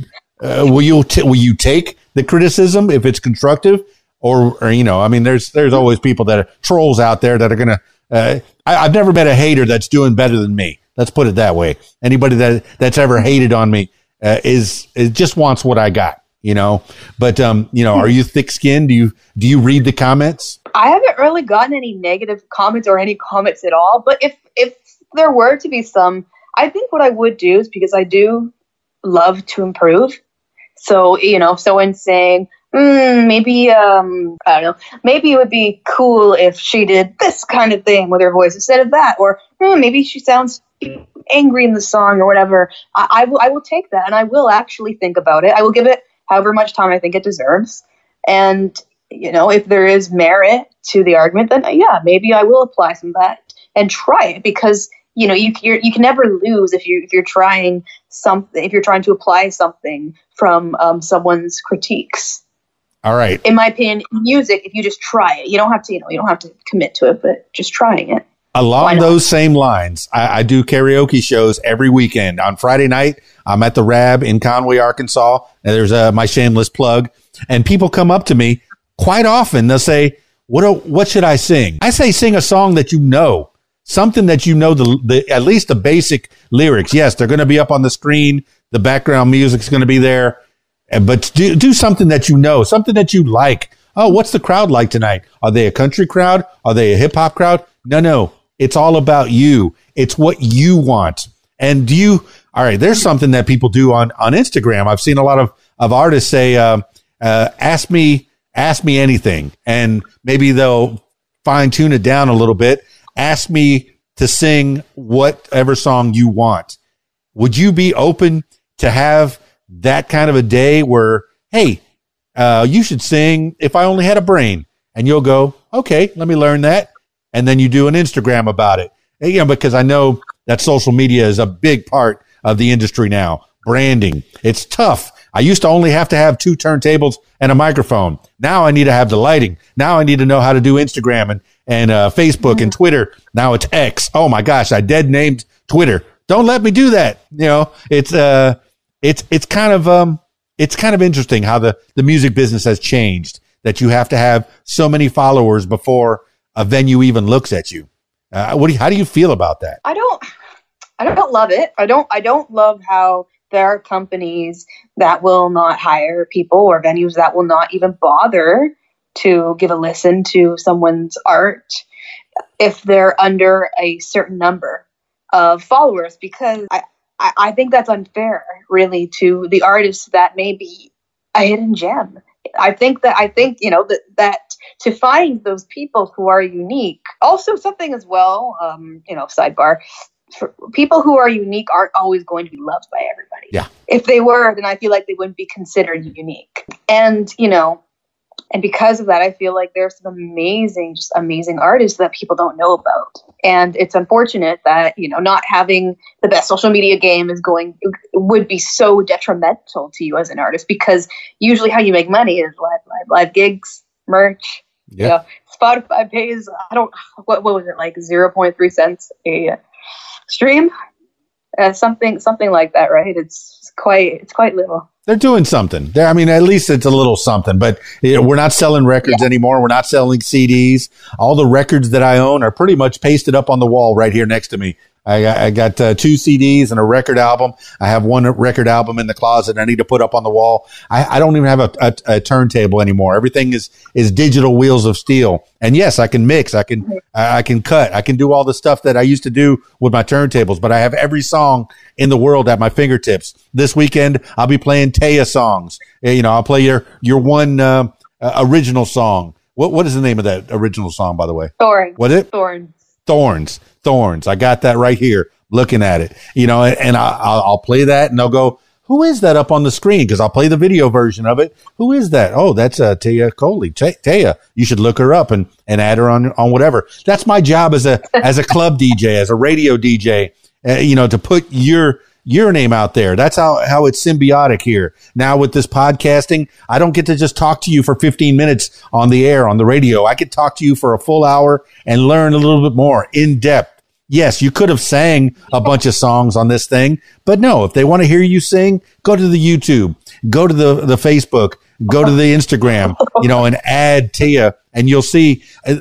uh, will you t- will you take the criticism if it's constructive, or, or you know, I mean, there's there's always people that are trolls out there that are gonna. Uh, I, I've never met a hater that's doing better than me. Let's put it that way. Anybody that that's ever hated on me uh, is, is just wants what I got. You know, but, um, you know, are you thick skinned? Do you, do you read the comments? I haven't really gotten any negative comments or any comments at all. But if, if there were to be some, I think what I would do is because I do love to improve. So, you know, so in saying, mm, maybe, um, I don't know, maybe it would be cool if she did this kind of thing with her voice instead of that, or mm, maybe she sounds angry in the song or whatever. I, I will, I will take that and I will actually think about it. I will give it however much time I think it deserves. And, you know, if there is merit to the argument, then yeah, maybe I will apply some of that and try it because, you know, you you're, you can never lose if, you, if you're trying something, if you're trying to apply something from um, someone's critiques. All right. In my opinion, music, if you just try it, you don't have to, you know, you don't have to commit to it, but just trying it. Along those same lines, I, I do karaoke shows every weekend. On Friday night, I'm at The Rab in Conway, Arkansas. And there's uh, my shameless plug. And people come up to me quite often. They'll say, what do, what should I sing? I say, sing a song that you know, something that you know, the, the at least the basic lyrics. Yes, they're going to be up on the screen. The background music's going to be there. But do, do something that you know, something that you like. Oh, what's the crowd like tonight? Are they a country crowd? Are they a hip-hop crowd? No, no. It's all about you. It's what you want. And do you, all right, there's something that people do on, on Instagram. I've seen a lot of, of artists say, um, uh, ask me, ask me anything. And maybe they'll fine tune it down a little bit. Ask me to sing whatever song you want. Would you be open to have that kind of a day where, hey, uh, you should sing If I Only Had a Brain? And you'll go, okay, let me learn that. And then you do an Instagram about it, and, you know, because I know that social media is a big part of the industry now. Branding, it's tough. I used to only have to have two turntables and a microphone. Now I need to have the lighting. Now I need to know how to do Instagram and, and uh, Facebook and Twitter. Now it's X. Oh my gosh, I dead named Twitter. Don't let me do that. You know, it's uh, it's it's kind of um, it's kind of interesting how the the music business has changed. That you have to have so many followers before a venue even looks at you. Uh, what do you, how do you feel about that? I don't, I don't love it. I don't, I don't love how there are companies that will not hire people or venues that will not even bother to give a listen to someone's art if they're under a certain number of followers, because I, I, I think that's unfair really to the artists that may be a hidden gem. I think that, I think, you know, that, that, to find those people who are unique. Also something as well, um, you know, sidebar, for people who are unique aren't always going to be loved by everybody. Yeah. If they were, then I feel like they wouldn't be considered unique. And, you know, And because of that, I feel like there's some amazing, just amazing artists that people don't know about. And it's unfortunate that, you know, not having the best social media game is going, would be so detrimental to you as an artist, because usually how you make money is live, live, live gigs, merch. Yeah. You know, Spotify pays, I don't, what, what was it, like zero point three cents a stream? Uh, something, something like that, right? It's quite, it's quite little. They're doing something. They're, I mean, at least it's a little something, but you know, we're not selling records yeah. anymore. We're not selling C Ds. All the records that I own are pretty much pasted up on the wall right here next to me. I, I got uh, two C Ds and a record album. I have one record album in the closet I need to put up on the wall. I, I don't even have a, a, a turntable anymore. Everything is, is digital wheels of steel. And yes, I can mix, I can, I can cut, I can do all the stuff that I used to do with my turntables, but I have every song in the world at my fingertips. This weekend, I'll be playing Teyah songs. You know, I'll play your, your one uh, uh, original song. What, what is the name of that original song, by the way? Thorns. What is it? Thorns. Thorns. Thorns. I got that right here looking at it, you know, and, and I, I'll, I'll play that and they'll go, who is that up on the screen? Because I'll play the video version of it. Who is that? Oh, that's uh, Teyah Kohli. Te- Teyah, you should look her up and, and add her on, on whatever. That's my job as a as a club D J, as a radio D J, uh, you know, to put your your name out there. That's how, how it's symbiotic here. Now with this podcasting, I don't get to just talk to you for fifteen minutes on the air, on the radio. I could talk to you for a full hour and learn a little bit more in depth. Yes, you could have sang a bunch of songs on this thing, but no, if they want to hear you sing, go to the YouTube, go to the, the Facebook, go to the Instagram, you know, and add Teyah, and you'll see uh,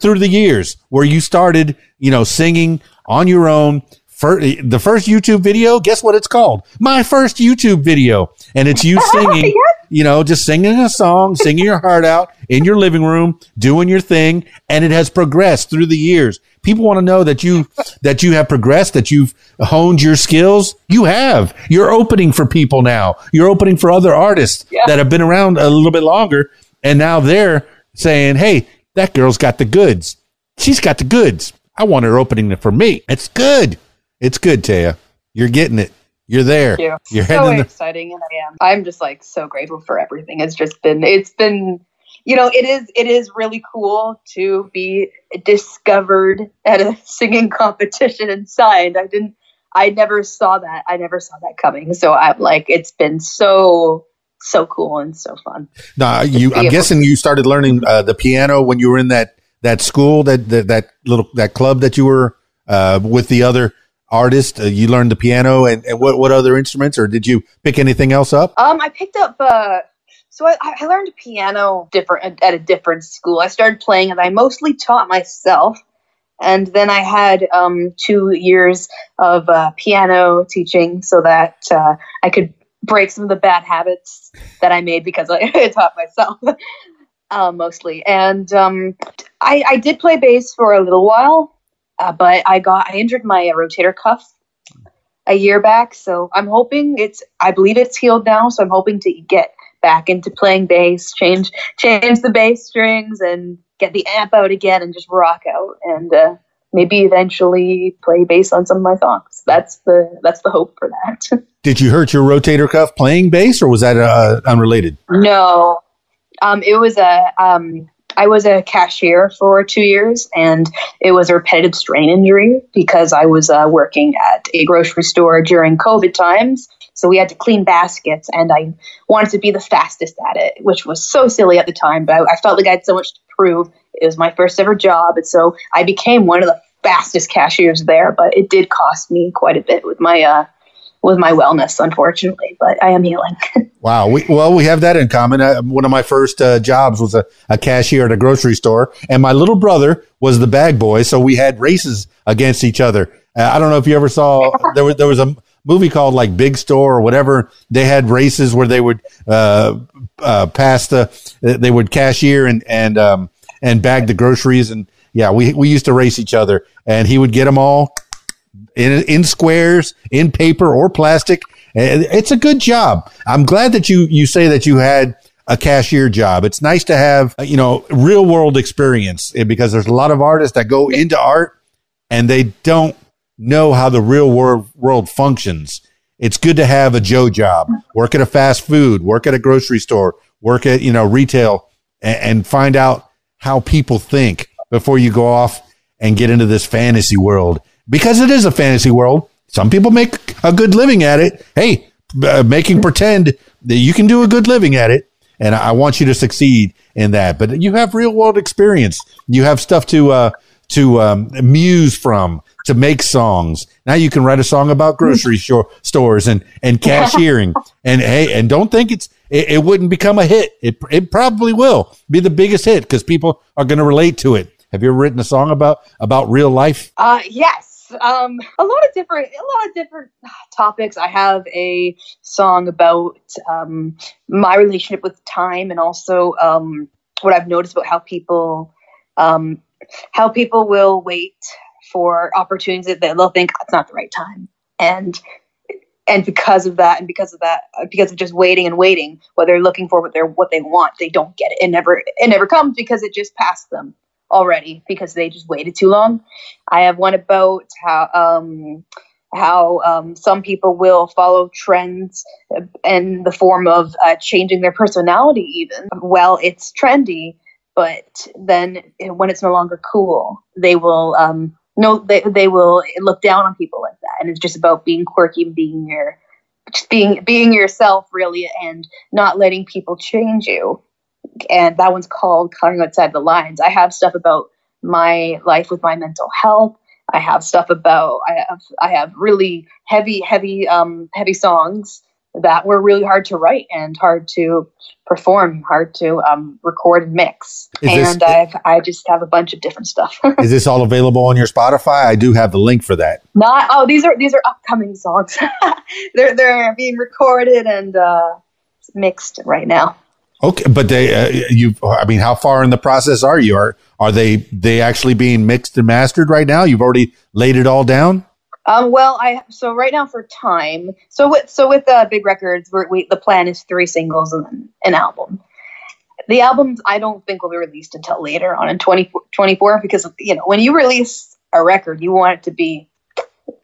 through the years where you started, you know, singing on your own. First, the first YouTube video, guess what it's called? My first YouTube video. And it's you singing, yes. you know, just singing a song, singing your heart out in your living room, doing your thing. And it has progressed through the years. People want to know that you, that you have progressed, that you've honed your skills. You have. You're opening for people now. You're opening for other artists yeah. that have been around a little bit longer. And now they're saying, hey, that girl's got the goods. She's got the goods. I want her opening it for me. It's good. It's good, Teyah. You're getting it. You're there. Thank you. You're so heading the- exciting, and I am. I'm just like so grateful for everything. It's just been. It's been. You know, it is. It is really cool to be discovered at a singing competition and signed. I didn't. I never saw that. I never saw that coming. So I'm like, it's been so. so cool and so fun. Now you. I'm guessing to- you started learning uh, the piano when you were in that that school that that, that little that club that you were uh, with the other. Artist, uh, you learned the piano and, and what, what other instruments, or did you pick anything else up? Um, I picked up, uh, so I, I learned piano different at a different school. I started playing and I mostly taught myself. And then I had um, two years of uh, piano teaching so that uh, I could break some of the bad habits that I made because I, I taught myself uh, mostly. And um, I, I did play bass for a little while. Uh, but I got I injured my uh, rotator cuff a year back, so I'm hoping it's I believe it's healed now. So I'm hoping to get back into playing bass, change change the bass strings, and get the amp out again, and just rock out, and uh, maybe eventually play bass on some of my songs. That's the that's the hope for that. Did you hurt your rotator cuff playing bass, or was that uh, unrelated? No, um, it was a. Um, I was a cashier for two years, and it was a repetitive strain injury because I was uh, working at a grocery store during COVID times. So we had to clean baskets, and I wanted to be the fastest at it, which was so silly at the time. But I, I felt like I had so much to prove. It was my first ever job. And so I became one of the fastest cashiers there, but it did cost me quite a bit with my uh, with my wellness, unfortunately, but I am healing. Wow. We, well, we have that in common. I, one of my first uh, jobs was a, a cashier at a grocery store, and my little brother was the bag boy. So we had races against each other. Uh, I don't know if you ever saw, there was, there was a movie called like Big Store or whatever. They had races where they would uh, uh, pass the, they would cashier and, and, um, and bag the groceries. And yeah, we, we used to race each other, and he would get them all. In, in squares, in paper or plastic. It's a good job. I'm glad that you, you say that you had a cashier job. It's nice to have, you know, real world experience, because there's a lot of artists that go into art and they don't know how the real world world functions. It's good to have a Joe job, work at a fast food, work at a grocery store, work at, you know, retail. and, and find out how people think before you go off and get into this fantasy world, because it is a fantasy world. Some people make a good living at it. Hey, uh, making pretend that you can do a good living at it. And I want you to succeed in that. But you have real world experience. You have stuff to uh, to um, muse from, to make songs. Now you can write a song about grocery shor- stores and, and cashiering. And hey, and don't think it's it, it wouldn't become a hit. It it probably will be the biggest hit because people are going to relate to it. Have you ever written a song about about real life? Uh, yes. Um, a lot of different, a lot of different topics. I have a song about um, my relationship with time, and also um, what I've noticed about how people, um, how people will wait for opportunities that they'll think it's not the right time, and and because of that, and because of that, because of just waiting and waiting, what they're looking for, what they're what they want, they don't get it. It never, it never comes because it just passed them already because they just waited too long. I have one about how um, how um, some people will follow trends in the form of uh, changing their personality even. Well, it's trendy, but then when it's no longer cool, they will um, no they they will look down on people like that. And it's just about being quirky, being your just being being yourself really, and not letting people change you. And that one's called Coloring Outside the Lines. I have stuff about my life with my mental health. I have stuff about, I have, I have really heavy, heavy, um, heavy songs that were really hard to write and hard to perform, hard to um, record and mix. Is and I I just have a bunch of different stuff. Is this all available on your Spotify? I do have the link for that. Not, oh, these are, these are upcoming songs. they're, they're being recorded and uh, mixed right now. Okay, but they, uh, you, I mean, how far in the process are you? Are are they they actually being mixed and mastered right now? You've already laid it all down. Um, well, I so right now for time. So with so with uh, Big Records, we're, we the plan is three singles and then an album. The albums I don't think will be released until later on in twenty twenty-four because you know when you release a record, you want it to be,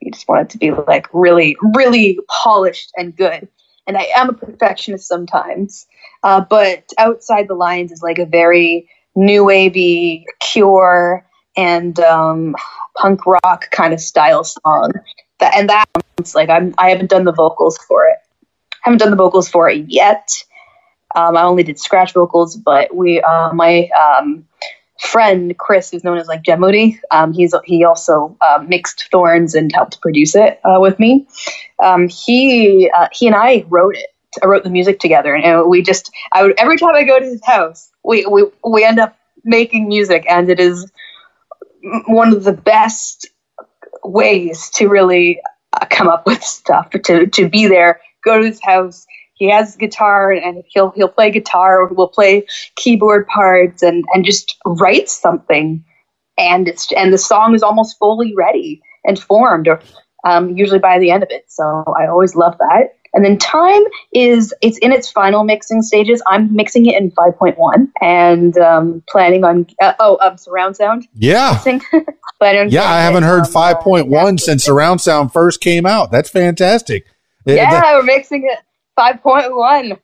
you just want it to be like really really polished and good. And I am a perfectionist sometimes, uh, but Outside the Lines is like a very new wavy, Cure and um, punk rock kind of style song. That and that it's like I'm I haven't done the vocals for it. I haven't done the vocals for it yet. Um, I only did scratch vocals, but we uh, my um, friend Chris, who's known as like Jemodi, um, he's he also uh, mixed Thorns and helped produce it uh, with me. Um, he uh, he and I wrote it. I wrote the music together, and we just I would, every time I go to his house, we, we we end up making music, and it is one of the best ways to really uh, come up with stuff. To to be there, go to his house. He has guitar, and he'll he'll play guitar, or we'll play keyboard parts, and, and just write something, and it's and the song is almost fully ready and formed, or um, usually by the end of it. So I always love that. And then Time is it's in its final mixing stages. I'm mixing it in five point one and um, planning on uh, oh um, surround sound. Yeah, planning yeah. I haven't heard five point one uh, since surround sound first came out. That's fantastic. Yeah, that- we're mixing it. five point one.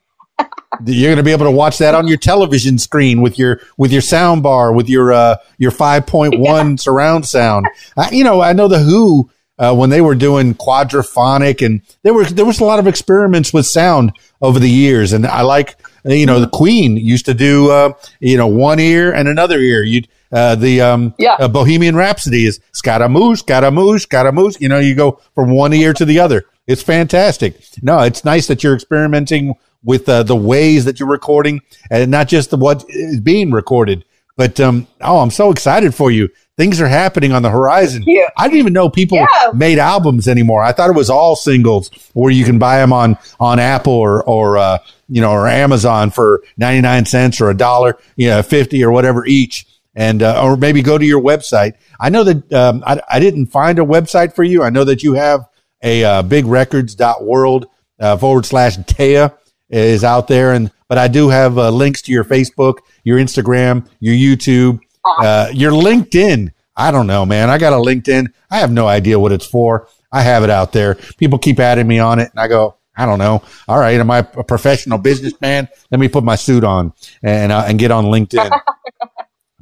You're going to be able to watch that on your television screen with your with your sound bar, with your uh, your five point one yeah. surround sound. I, you know, I know the Who uh, when they were doing quadraphonic, and there were there was a lot of experiments with sound over the years. And I like you know the Queen used to do uh, you know one ear and another ear. You'd uh, the um, yeah. uh, Bohemian Rhapsody is Scaramouche, Scaramouche, Scaramouche. You know, you go from one ear to the other. It's fantastic. No, it's nice that you're experimenting with uh, the ways that you're recording, and not just the what is being recorded. But um, oh, I'm so excited for you. Things are happening on the horizon. Yeah. I didn't even know people yeah. made albums anymore. I thought it was all singles, where you can buy them on on Apple or or uh, you know or Amazon for ninety-nine cents or a dollar, you know, fifty or whatever each. And uh, or maybe go to your website. I know that um, I, I didn't find a website for you. I know that you have a uh, big records dot world uh, forward slash Teyah is out there. And, but I do have uh, links to your Facebook, your Instagram, your YouTube, uh, your LinkedIn. I don't know, man. I got a LinkedIn. I have no idea what it's for. I have it out there. People keep adding me on it and I go, I don't know. All right. Am I a professional businessman? Let me put my suit on and uh, and get on LinkedIn.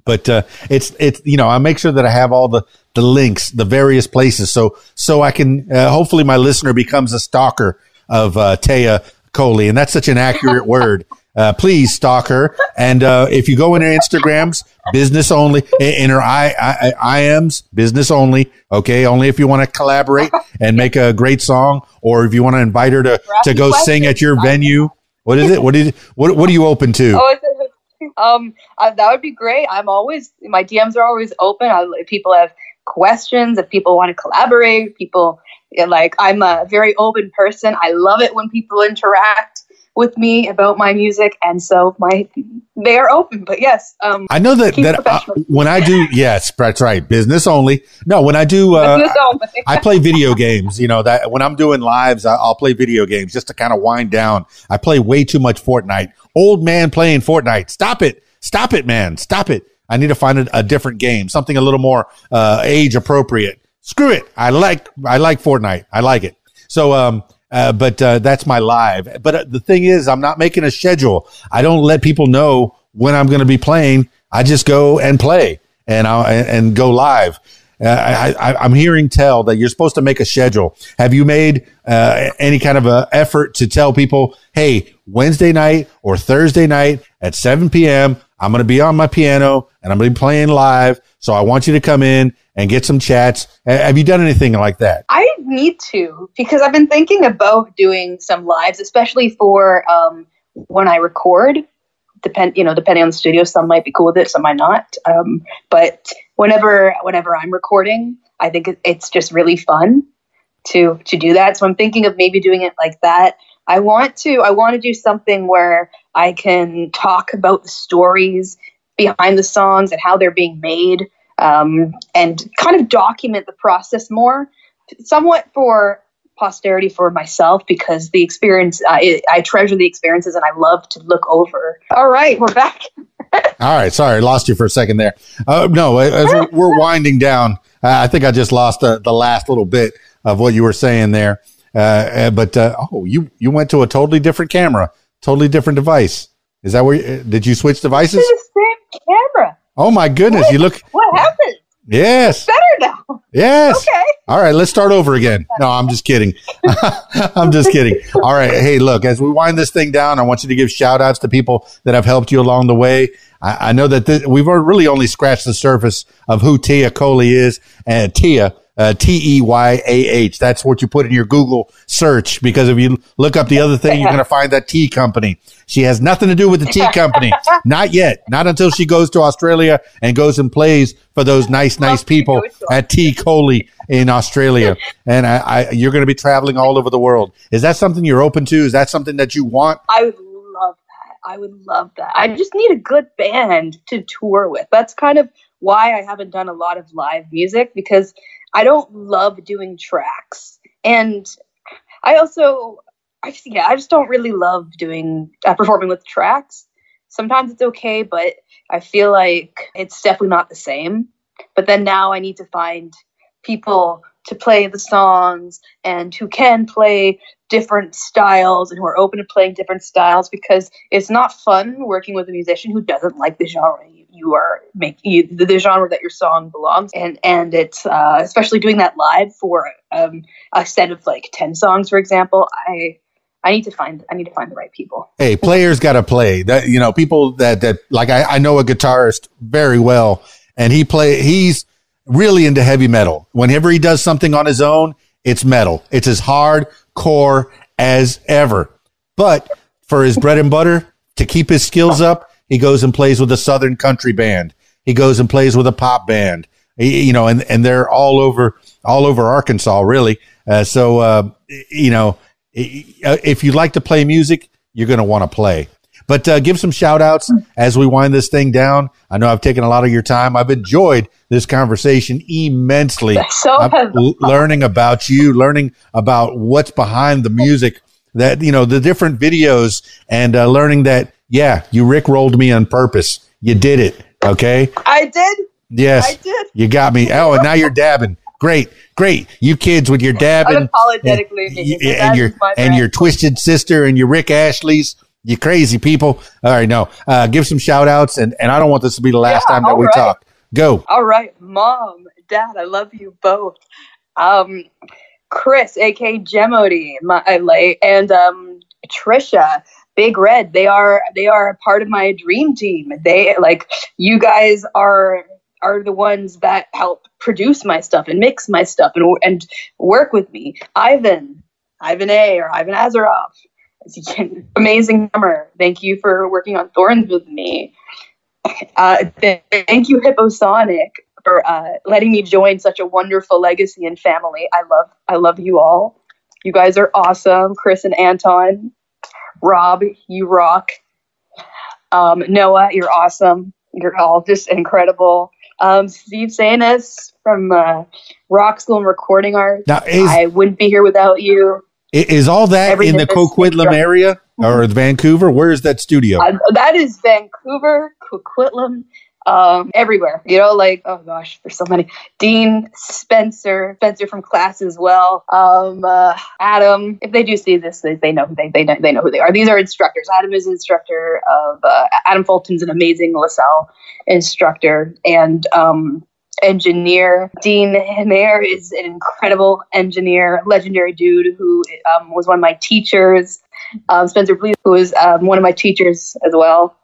But uh, it's, it's, you know, I make sure that I have all the, the links, the various places. So, so I can, uh, hopefully my listener becomes a stalker of uh, Teyah Kohli. And that's such an accurate word. Uh, please stalk her. And uh, if you go in her Instagrams, business only, in her I, I, I, IMs, business only. Okay. Only if you want to collaborate and make a great song, or if you want to invite her to, to go sing at your venue. What is it? What is, what, what are you open to? Oh, it's, um, uh, that would be great. I'm always, my D Ms are always open. I, people have questions. If people want to collaborate, people like, I'm a very open person. I love it when people interact with me about my music, and so my they are open. But yes, um I know that that uh, when I do, yes, that's right, business only. No, when I do, uh, I, I play video games. You know that when I'm doing lives, I, I'll play video games just to kind of wind down. I play way too much Fortnite. Old man playing Fortnite. Stop it! Stop it, man! Stop it! I need to find a, a different game, something a little more uh age appropriate. Screw it! I like I like Fortnite. I like it. So um. Uh, but uh, that's my live. But uh, the thing is, I'm not making a schedule. I don't let people know when I'm going to be playing. I just go and play and I'll, and, and go live. Uh, I, I, I'm hearing tell that you're supposed to make a schedule. Have you made uh, any kind of a effort to tell people, hey, Wednesday night or Thursday night at seven p.m., I'm going to be on my piano and I'm going to be playing live. So I want you to come in and get some chats. Have you done anything like that? I need to, because I've been thinking about doing some lives, especially for um, when I record. Depend, you know, depending on the studio, some might be cool with it, some might not. Um, but whenever, whenever I'm recording, I think it's just really fun to to do that. So I'm thinking of maybe doing it like that. I want to, I want to do something where I can talk about the stories behind the songs and how they're being made. Um, and kind of document the process more, somewhat for posterity for myself, because the experience, I, I treasure the experiences and I love to look over. All right, we're back. All right, sorry, lost you for a second there. Uh, no, as we're, we're winding down, uh, I think I just lost the, the last little bit of what you were saying there. Uh, but, uh, oh, you, you went to a totally different camera, totally different device. Is that where, you, did you switch devices? It's the same camera. Oh my goodness! What? You look. What happened? Yes. It's better now. Yes. Okay. All right. Let's start over again. No, I'm just kidding. I'm just kidding. All right. Hey, look. As we wind this thing down, I want you to give shout outs to people that have helped you along the way. I, I know that this, we've really only scratched the surface of who Teyah Kohli is, and Teyah. Uh, T E Y A H. That's what you put in your Google search, because if you look up the other thing, you're going to find that tea company. She has nothing to do with the tea company. Not yet. Not until she goes to Australia and goes and plays for those nice, nice people at Teyah Kohli in Australia. And I, I, you're going to be traveling all over the world. Is that something you're open to? Is that something that you want? I would love that. I would love that. I just need a good band to tour with. That's kind of why I haven't done a lot of live music, because I don't love doing tracks, and I also, I just, yeah, I just don't really love doing uh, performing with tracks. Sometimes it's okay, but I feel like it's definitely not the same. But then now I need to find people to play the songs and who can play different styles and who are open to playing different styles, because it's not fun working with a musician who doesn't like the genre you are making, the genre that your song belongs in. And, and it's, uh, especially doing that live for um, a set of like ten songs, for example, I, I need to find, I need to find the right people. Hey, players got to play that, you know, people that, that like, I, I know a guitarist very well, and he play, he's really into heavy metal. Whenever he does something on his own, it's metal. It's as hardcore as ever, but for his bread and butter, to keep his skills up, he goes and plays with a Southern country band. He goes and plays with a pop band, he, you know, and, and they're all over, all over Arkansas, really. Uh, so, uh, you know, if you like to play music, you're going to want to play. But uh, give some shout outs as we wind this thing down. I know I've taken a lot of your time. I've enjoyed this conversation immensely. So I'm learning about you, learning about what's behind the music, that, you know, the different videos, and uh, learning that, yeah, you Rickrolled me on purpose. You did it, okay? I did. Yes, I did. You got me. Oh, and now you're dabbing. Great, great. You kids with your dabbing. Unapologetically. And, and, and your, and your Twisted Sister and your Rick Ashley's. You crazy people. All right, no. Uh, give some shout outs, and, and I don't want this to be the last yeah, time that we right. talk. Go. All right. Mom, Dad, I love you both. Um, Chris, a k a. Jemodi, my, I lay, and um, Trisha, Big Red. They are they are a part of my dream team. They like you guys are are the ones that help produce my stuff and mix my stuff and and work with me. Ivan, Ivan A or Ivan Azarov. Amazing drummer. Thank you for working on Thorns with me. Uh, th- thank you, Hipposonic, for uh, letting me join such a wonderful legacy and family. I love, I love you all. You guys are awesome, Chris and Anton. Rob, you rock. Um, Noah, you're awesome. You're all just incredible. Um, Steve Sanis from uh, Rock School and Recording Arts. Now, is- I wouldn't be here without you. Is all that Everything in the Coquitlam area or Vancouver? Where is that studio? Uh, that is Vancouver, Coquitlam, um, everywhere. You know, like, oh gosh, there's so many. Dean, Spencer, Spencer from class as well. Um, uh, Adam, if they do see this, they, they know who they, they know, they know who they are. These are instructors. Adam is an instructor of, uh, Adam Fulton's an amazing LaSalle instructor. And, um, engineer Dean Henair is an incredible engineer, legendary dude who um, was one of my teachers. Um, Spencer Bleeth, who is um, one of my teachers as well.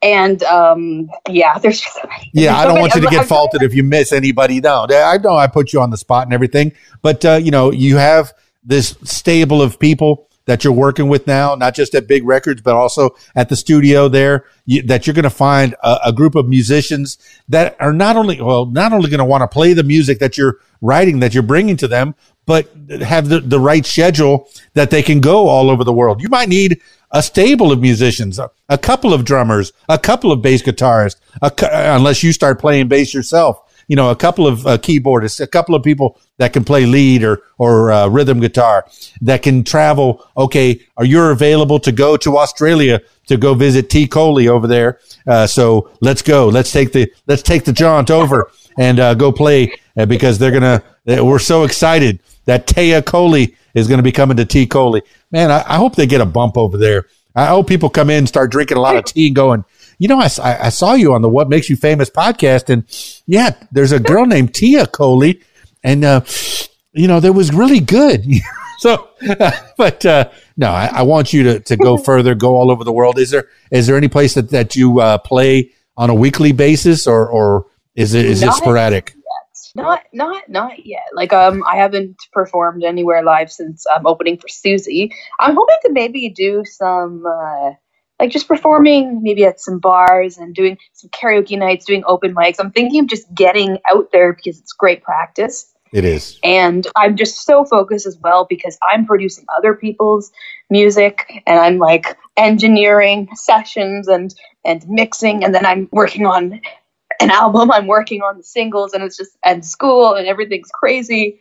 And um, yeah, there's just yeah. I don't want you to get faulted if you miss anybody. No, I know I put you on the spot and everything, but uh, you know you have this stable of people that you're working with now, not just at Big Records, but also at the studio there, you, that you're going to find a, a group of musicians that are not only, well, not only going to want to play the music that you're writing, that you're bringing to them, but have the, the right schedule that they can go all over the world. You might need a stable of musicians, a, a couple of drummers, a couple of bass guitarists, a, unless you start playing bass yourself. You know, a couple of uh, keyboardists, a couple of people that can play lead or or uh, rhythm guitar, that can travel. Okay, are you available to go to Australia to go visit Teyah Kohli over there? Uh, so let's go. Let's take the let's take the jaunt over and uh, go play uh, because they're gonna. We're so excited that Teyah Kohli is going to be coming to Teyah Kohli. Man, I, I hope they get a bump over there. I hope people come in, start drinking a lot of tea, and going, you know, I, I saw you on the What Makes You Famous podcast, and yeah, there's a girl named Teyah Kohli, and, uh, you know, that was really good. so, uh, but uh, no, I, I want you to, to go further, go all over the world. Is there is there any place that, that you uh, play on a weekly basis, or, or is it is not it sporadic? Yet. Not not not yet. Like um, I haven't performed anywhere live since um, opening for Susie. I'm hoping to maybe do some. Uh, Like just performing maybe at some bars and doing some karaoke nights, doing open mics. I'm thinking of just getting out there because it's great practice. It is. And I'm just so focused as well because I'm producing other people's music and I'm like engineering sessions and, and mixing. And then I'm working on an album. I'm working on the singles and it's just and school and everything's crazy.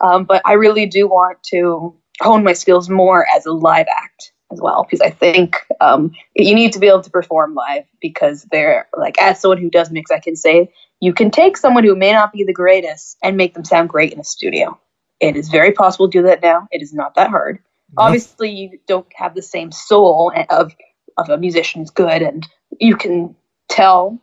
Um, but I really do want to hone my skills more as a live act as well, because I think um, you need to be able to perform live because they're like, as someone who does mix, I can say you can take someone who may not be the greatest and make them sound great in a studio. It is very possible to do that now. It is not that hard. Mm-hmm. Obviously, you don't have the same soul of of a musician's good, and you can tell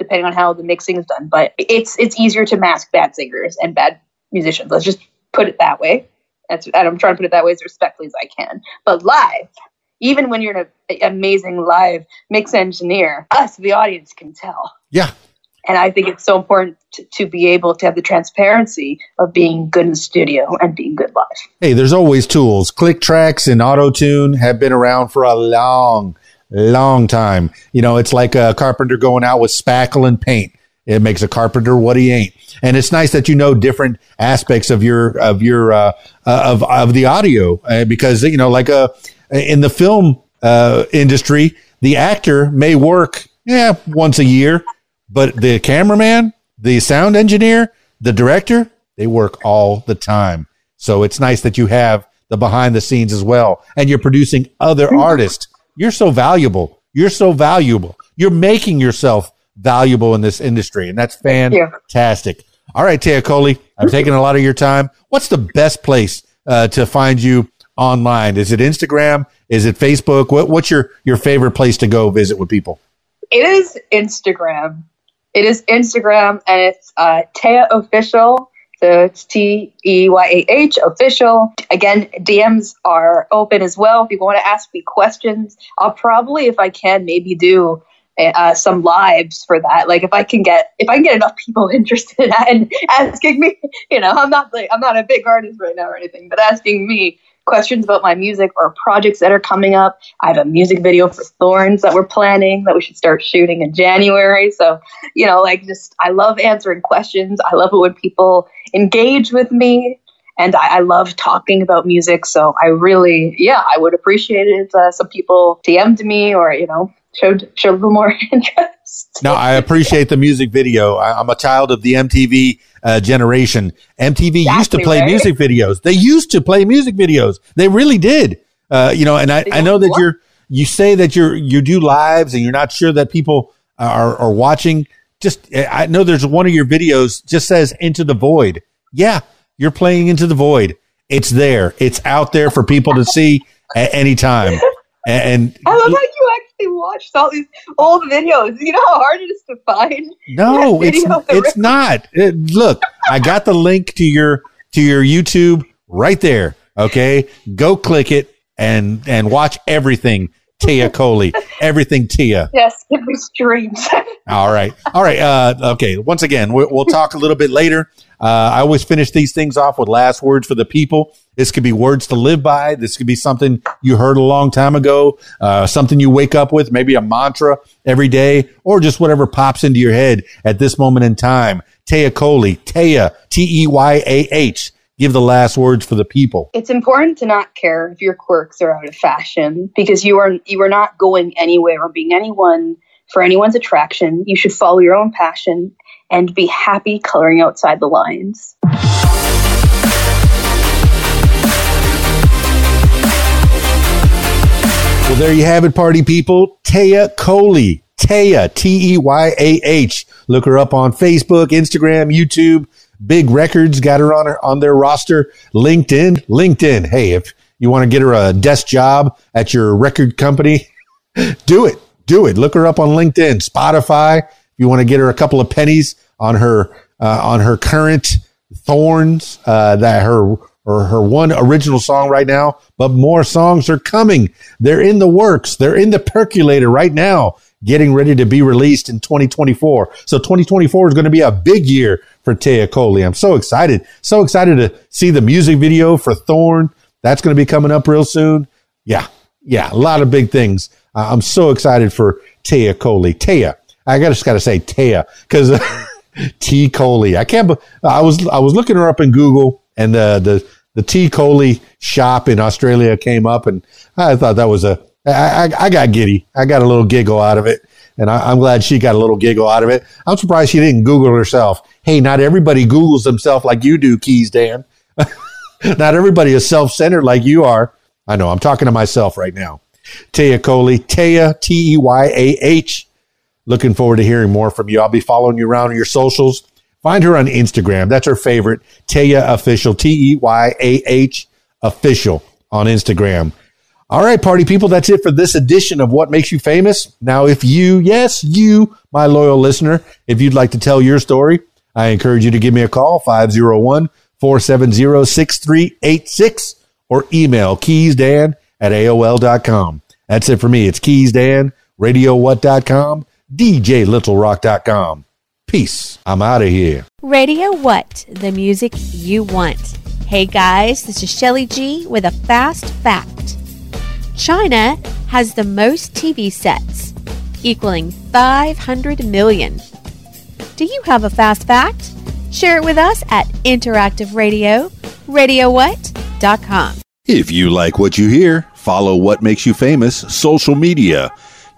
depending on how the mixing is done. But it's it's easier to mask bad singers and bad musicians. Let's just put it that way. That's, and I'm trying to put it that way as respectfully as I can. But live, even when you're an amazing live mix engineer, us, the audience, can tell. Yeah. And I think it's so important to, to be able to have the transparency of being good in the studio and being good live. Hey, there's always tools. Click Tracks and Auto-Tune have been around for a long, long time. You know, it's like a carpenter going out with spackle and paint. It makes a carpenter what he ain't. And it's nice that you know different aspects of your of your uh, of of the audio uh, because, you know, like a in the film uh, industry, the actor may work yeah once a year, but the cameraman, the sound engineer, the director, they work all the time. So it's nice that you have the behind the scenes as well, and you're producing other artists. You're so valuable. You're so valuable. You're making yourself valuable in this industry, and that's fantastic. All right, Teyah Kohli, I've taken a lot of your time. What's the best place uh, to find you online? Is it Instagram? Is it Facebook? What, what's your, your favorite place to go visit with people? It is Instagram. It is Instagram, and it's uh, Teyah Official. So it's T E Y A H, Official. Again, D Ms are open as well. If you want to ask me questions, I'll probably, if I can, maybe do uh, some lives for that. Like if I can get, if I can get enough people interested in asking me, you know, I'm not like, I'm not a big artist right now or anything, but asking me questions about my music or projects that are coming up. I have a music video for Thorns that we're planning that we should start shooting in January. So, you know, like just, I love answering questions. I love it when people engage with me, and I, I love talking about music. So I really, yeah, I would appreciate it if uh, some people D M'd me or, you know, showed, showed a little more interest. No, I appreciate the music video. I, I'm a child of the M T V uh, generation. M T V exactly, used to play right? music videos. They used to play music videos. They really did. Uh, you know, and I, I know that you're, you say that you're, you do lives and you're not sure that people are, are watching. Just, I know there's one of your videos just says Into the Void. Yeah. You're playing Into the Void. It's there. It's out there for people to see at any time. And, and I love how you actually watched all these old videos. You know how hard it is to find? No, it's it's not. It, look, I got the link to your to your YouTube right there. Okay, go click it and and watch everything. Teyah Kohli, everything Teyah. Yes, give me streams. All right, all right. Uh, okay, once again, we, we'll talk a little bit later. Uh, I always finish these things off with last words for the people. This could be words to live by. This could be something you heard a long time ago, uh, something you wake up with, maybe a mantra every day, or just whatever pops into your head at this moment in time. Teyah Kohli, Teyah, T E Y A H. Give the last words for the people. It's important to not care if your quirks are out of fashion, because you are you are not going anywhere or being anyone for anyone's attraction. You should follow your own passion and be happy coloring outside the lines. Well, there you have it, party people. Teyah Kohli. Teyah, T E Y A H. Look her up on Facebook, Instagram, YouTube. Big Records got her on her, on their roster. LinkedIn. LinkedIn. Hey, if you want to get her a desk job at your record company, do it. Do it. Look her up on LinkedIn. Spotify. If you want to get her a couple of pennies on her uh, on her current Thorns, uh, that her or her one original song right now, but more songs are coming. They're in the works. They're in the percolator right now, getting ready to be released in twenty twenty-four. So twenty twenty-four is going to be a big year for Teyah Kohli. I'm so excited. So excited to see the music video for Thorn. That's going to be coming up real soon. Yeah. Yeah. A lot of big things. Uh, I'm so excited for Teyah Kohli. Teyah. I just got to say Teyah because T Kohli. I can't, I was, I was looking her up in Google, and the, the, the T Kohli shop in Australia came up, and I thought that was a, I, I, I got giddy. I got a little giggle out of it, and I, I'm glad she got a little giggle out of it. I'm surprised she didn't Google herself. Hey, not everybody Googles themselves like you do, KeysDAN. Not everybody is self-centered like you are. I know. I'm talking to myself right now. Teyah Kohli, Teyah, T E Y A H. Looking forward to hearing more from you. I'll be following you around on your socials. Find her on Instagram. That's her favorite. Teyah Official, T E Y A H Official on Instagram. All right, party people, that's it for this edition of What Makes You Famous. Now, if you, yes, you, my loyal listener, if you'd like to tell your story, I encourage you to give me a call, five oh one, four seven oh, six three eight six, or email KeysDAN at A O L dot com. That's it for me. It's KeysDAN, radio what dot com, D J Little Rock dot com. Peace. I'm out of here. Radio What, the music you want. Hey, guys, this is Shelly G with a fast fact. China has the most T V sets, equaling five hundred million. Do you have a fast fact? Share it with us at Interactive Radio, radio what dot com. If you like what you hear, follow What Makes You Famous social media.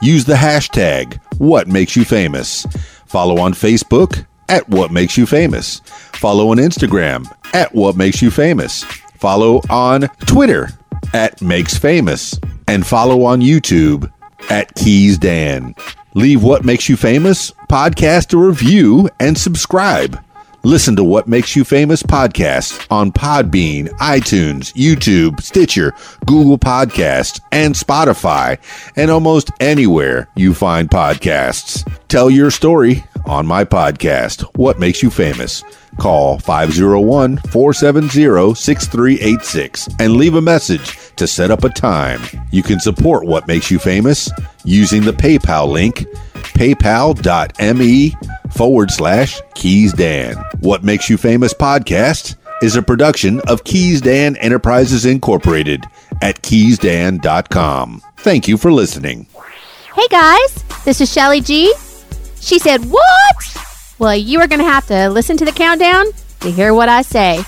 Use the hashtag What Makes You Famous. Follow on Facebook at What Makes You Famous. Follow on Instagram at What Makes You Famous. Follow on Twitter at Makes Famous, and follow on YouTube at KeysDAN. Leave What Makes You Famous podcast a review and subscribe. Listen to What Makes You Famous podcast on Podbean, iTunes, YouTube, Stitcher, Google Podcasts, and Spotify, and almost anywhere you find podcasts. Tell your story on my podcast, What Makes You Famous. Call five oh one, four seven oh, six three eight six and leave a message to set up a time. You can support What Makes You Famous using the PayPal link, paypal.me forward slash KeysDAN. What Makes You Famous podcast is a production of KeysDAN Enterprises, Incorporated at keys dan dot com. Thank you for listening. Hey guys, this is Shelly G. She said, what? Well, you are going to have to listen to the countdown to hear what I say.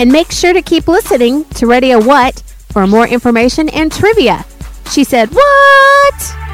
And make sure to keep listening to Radio What for more information and trivia. She said, what?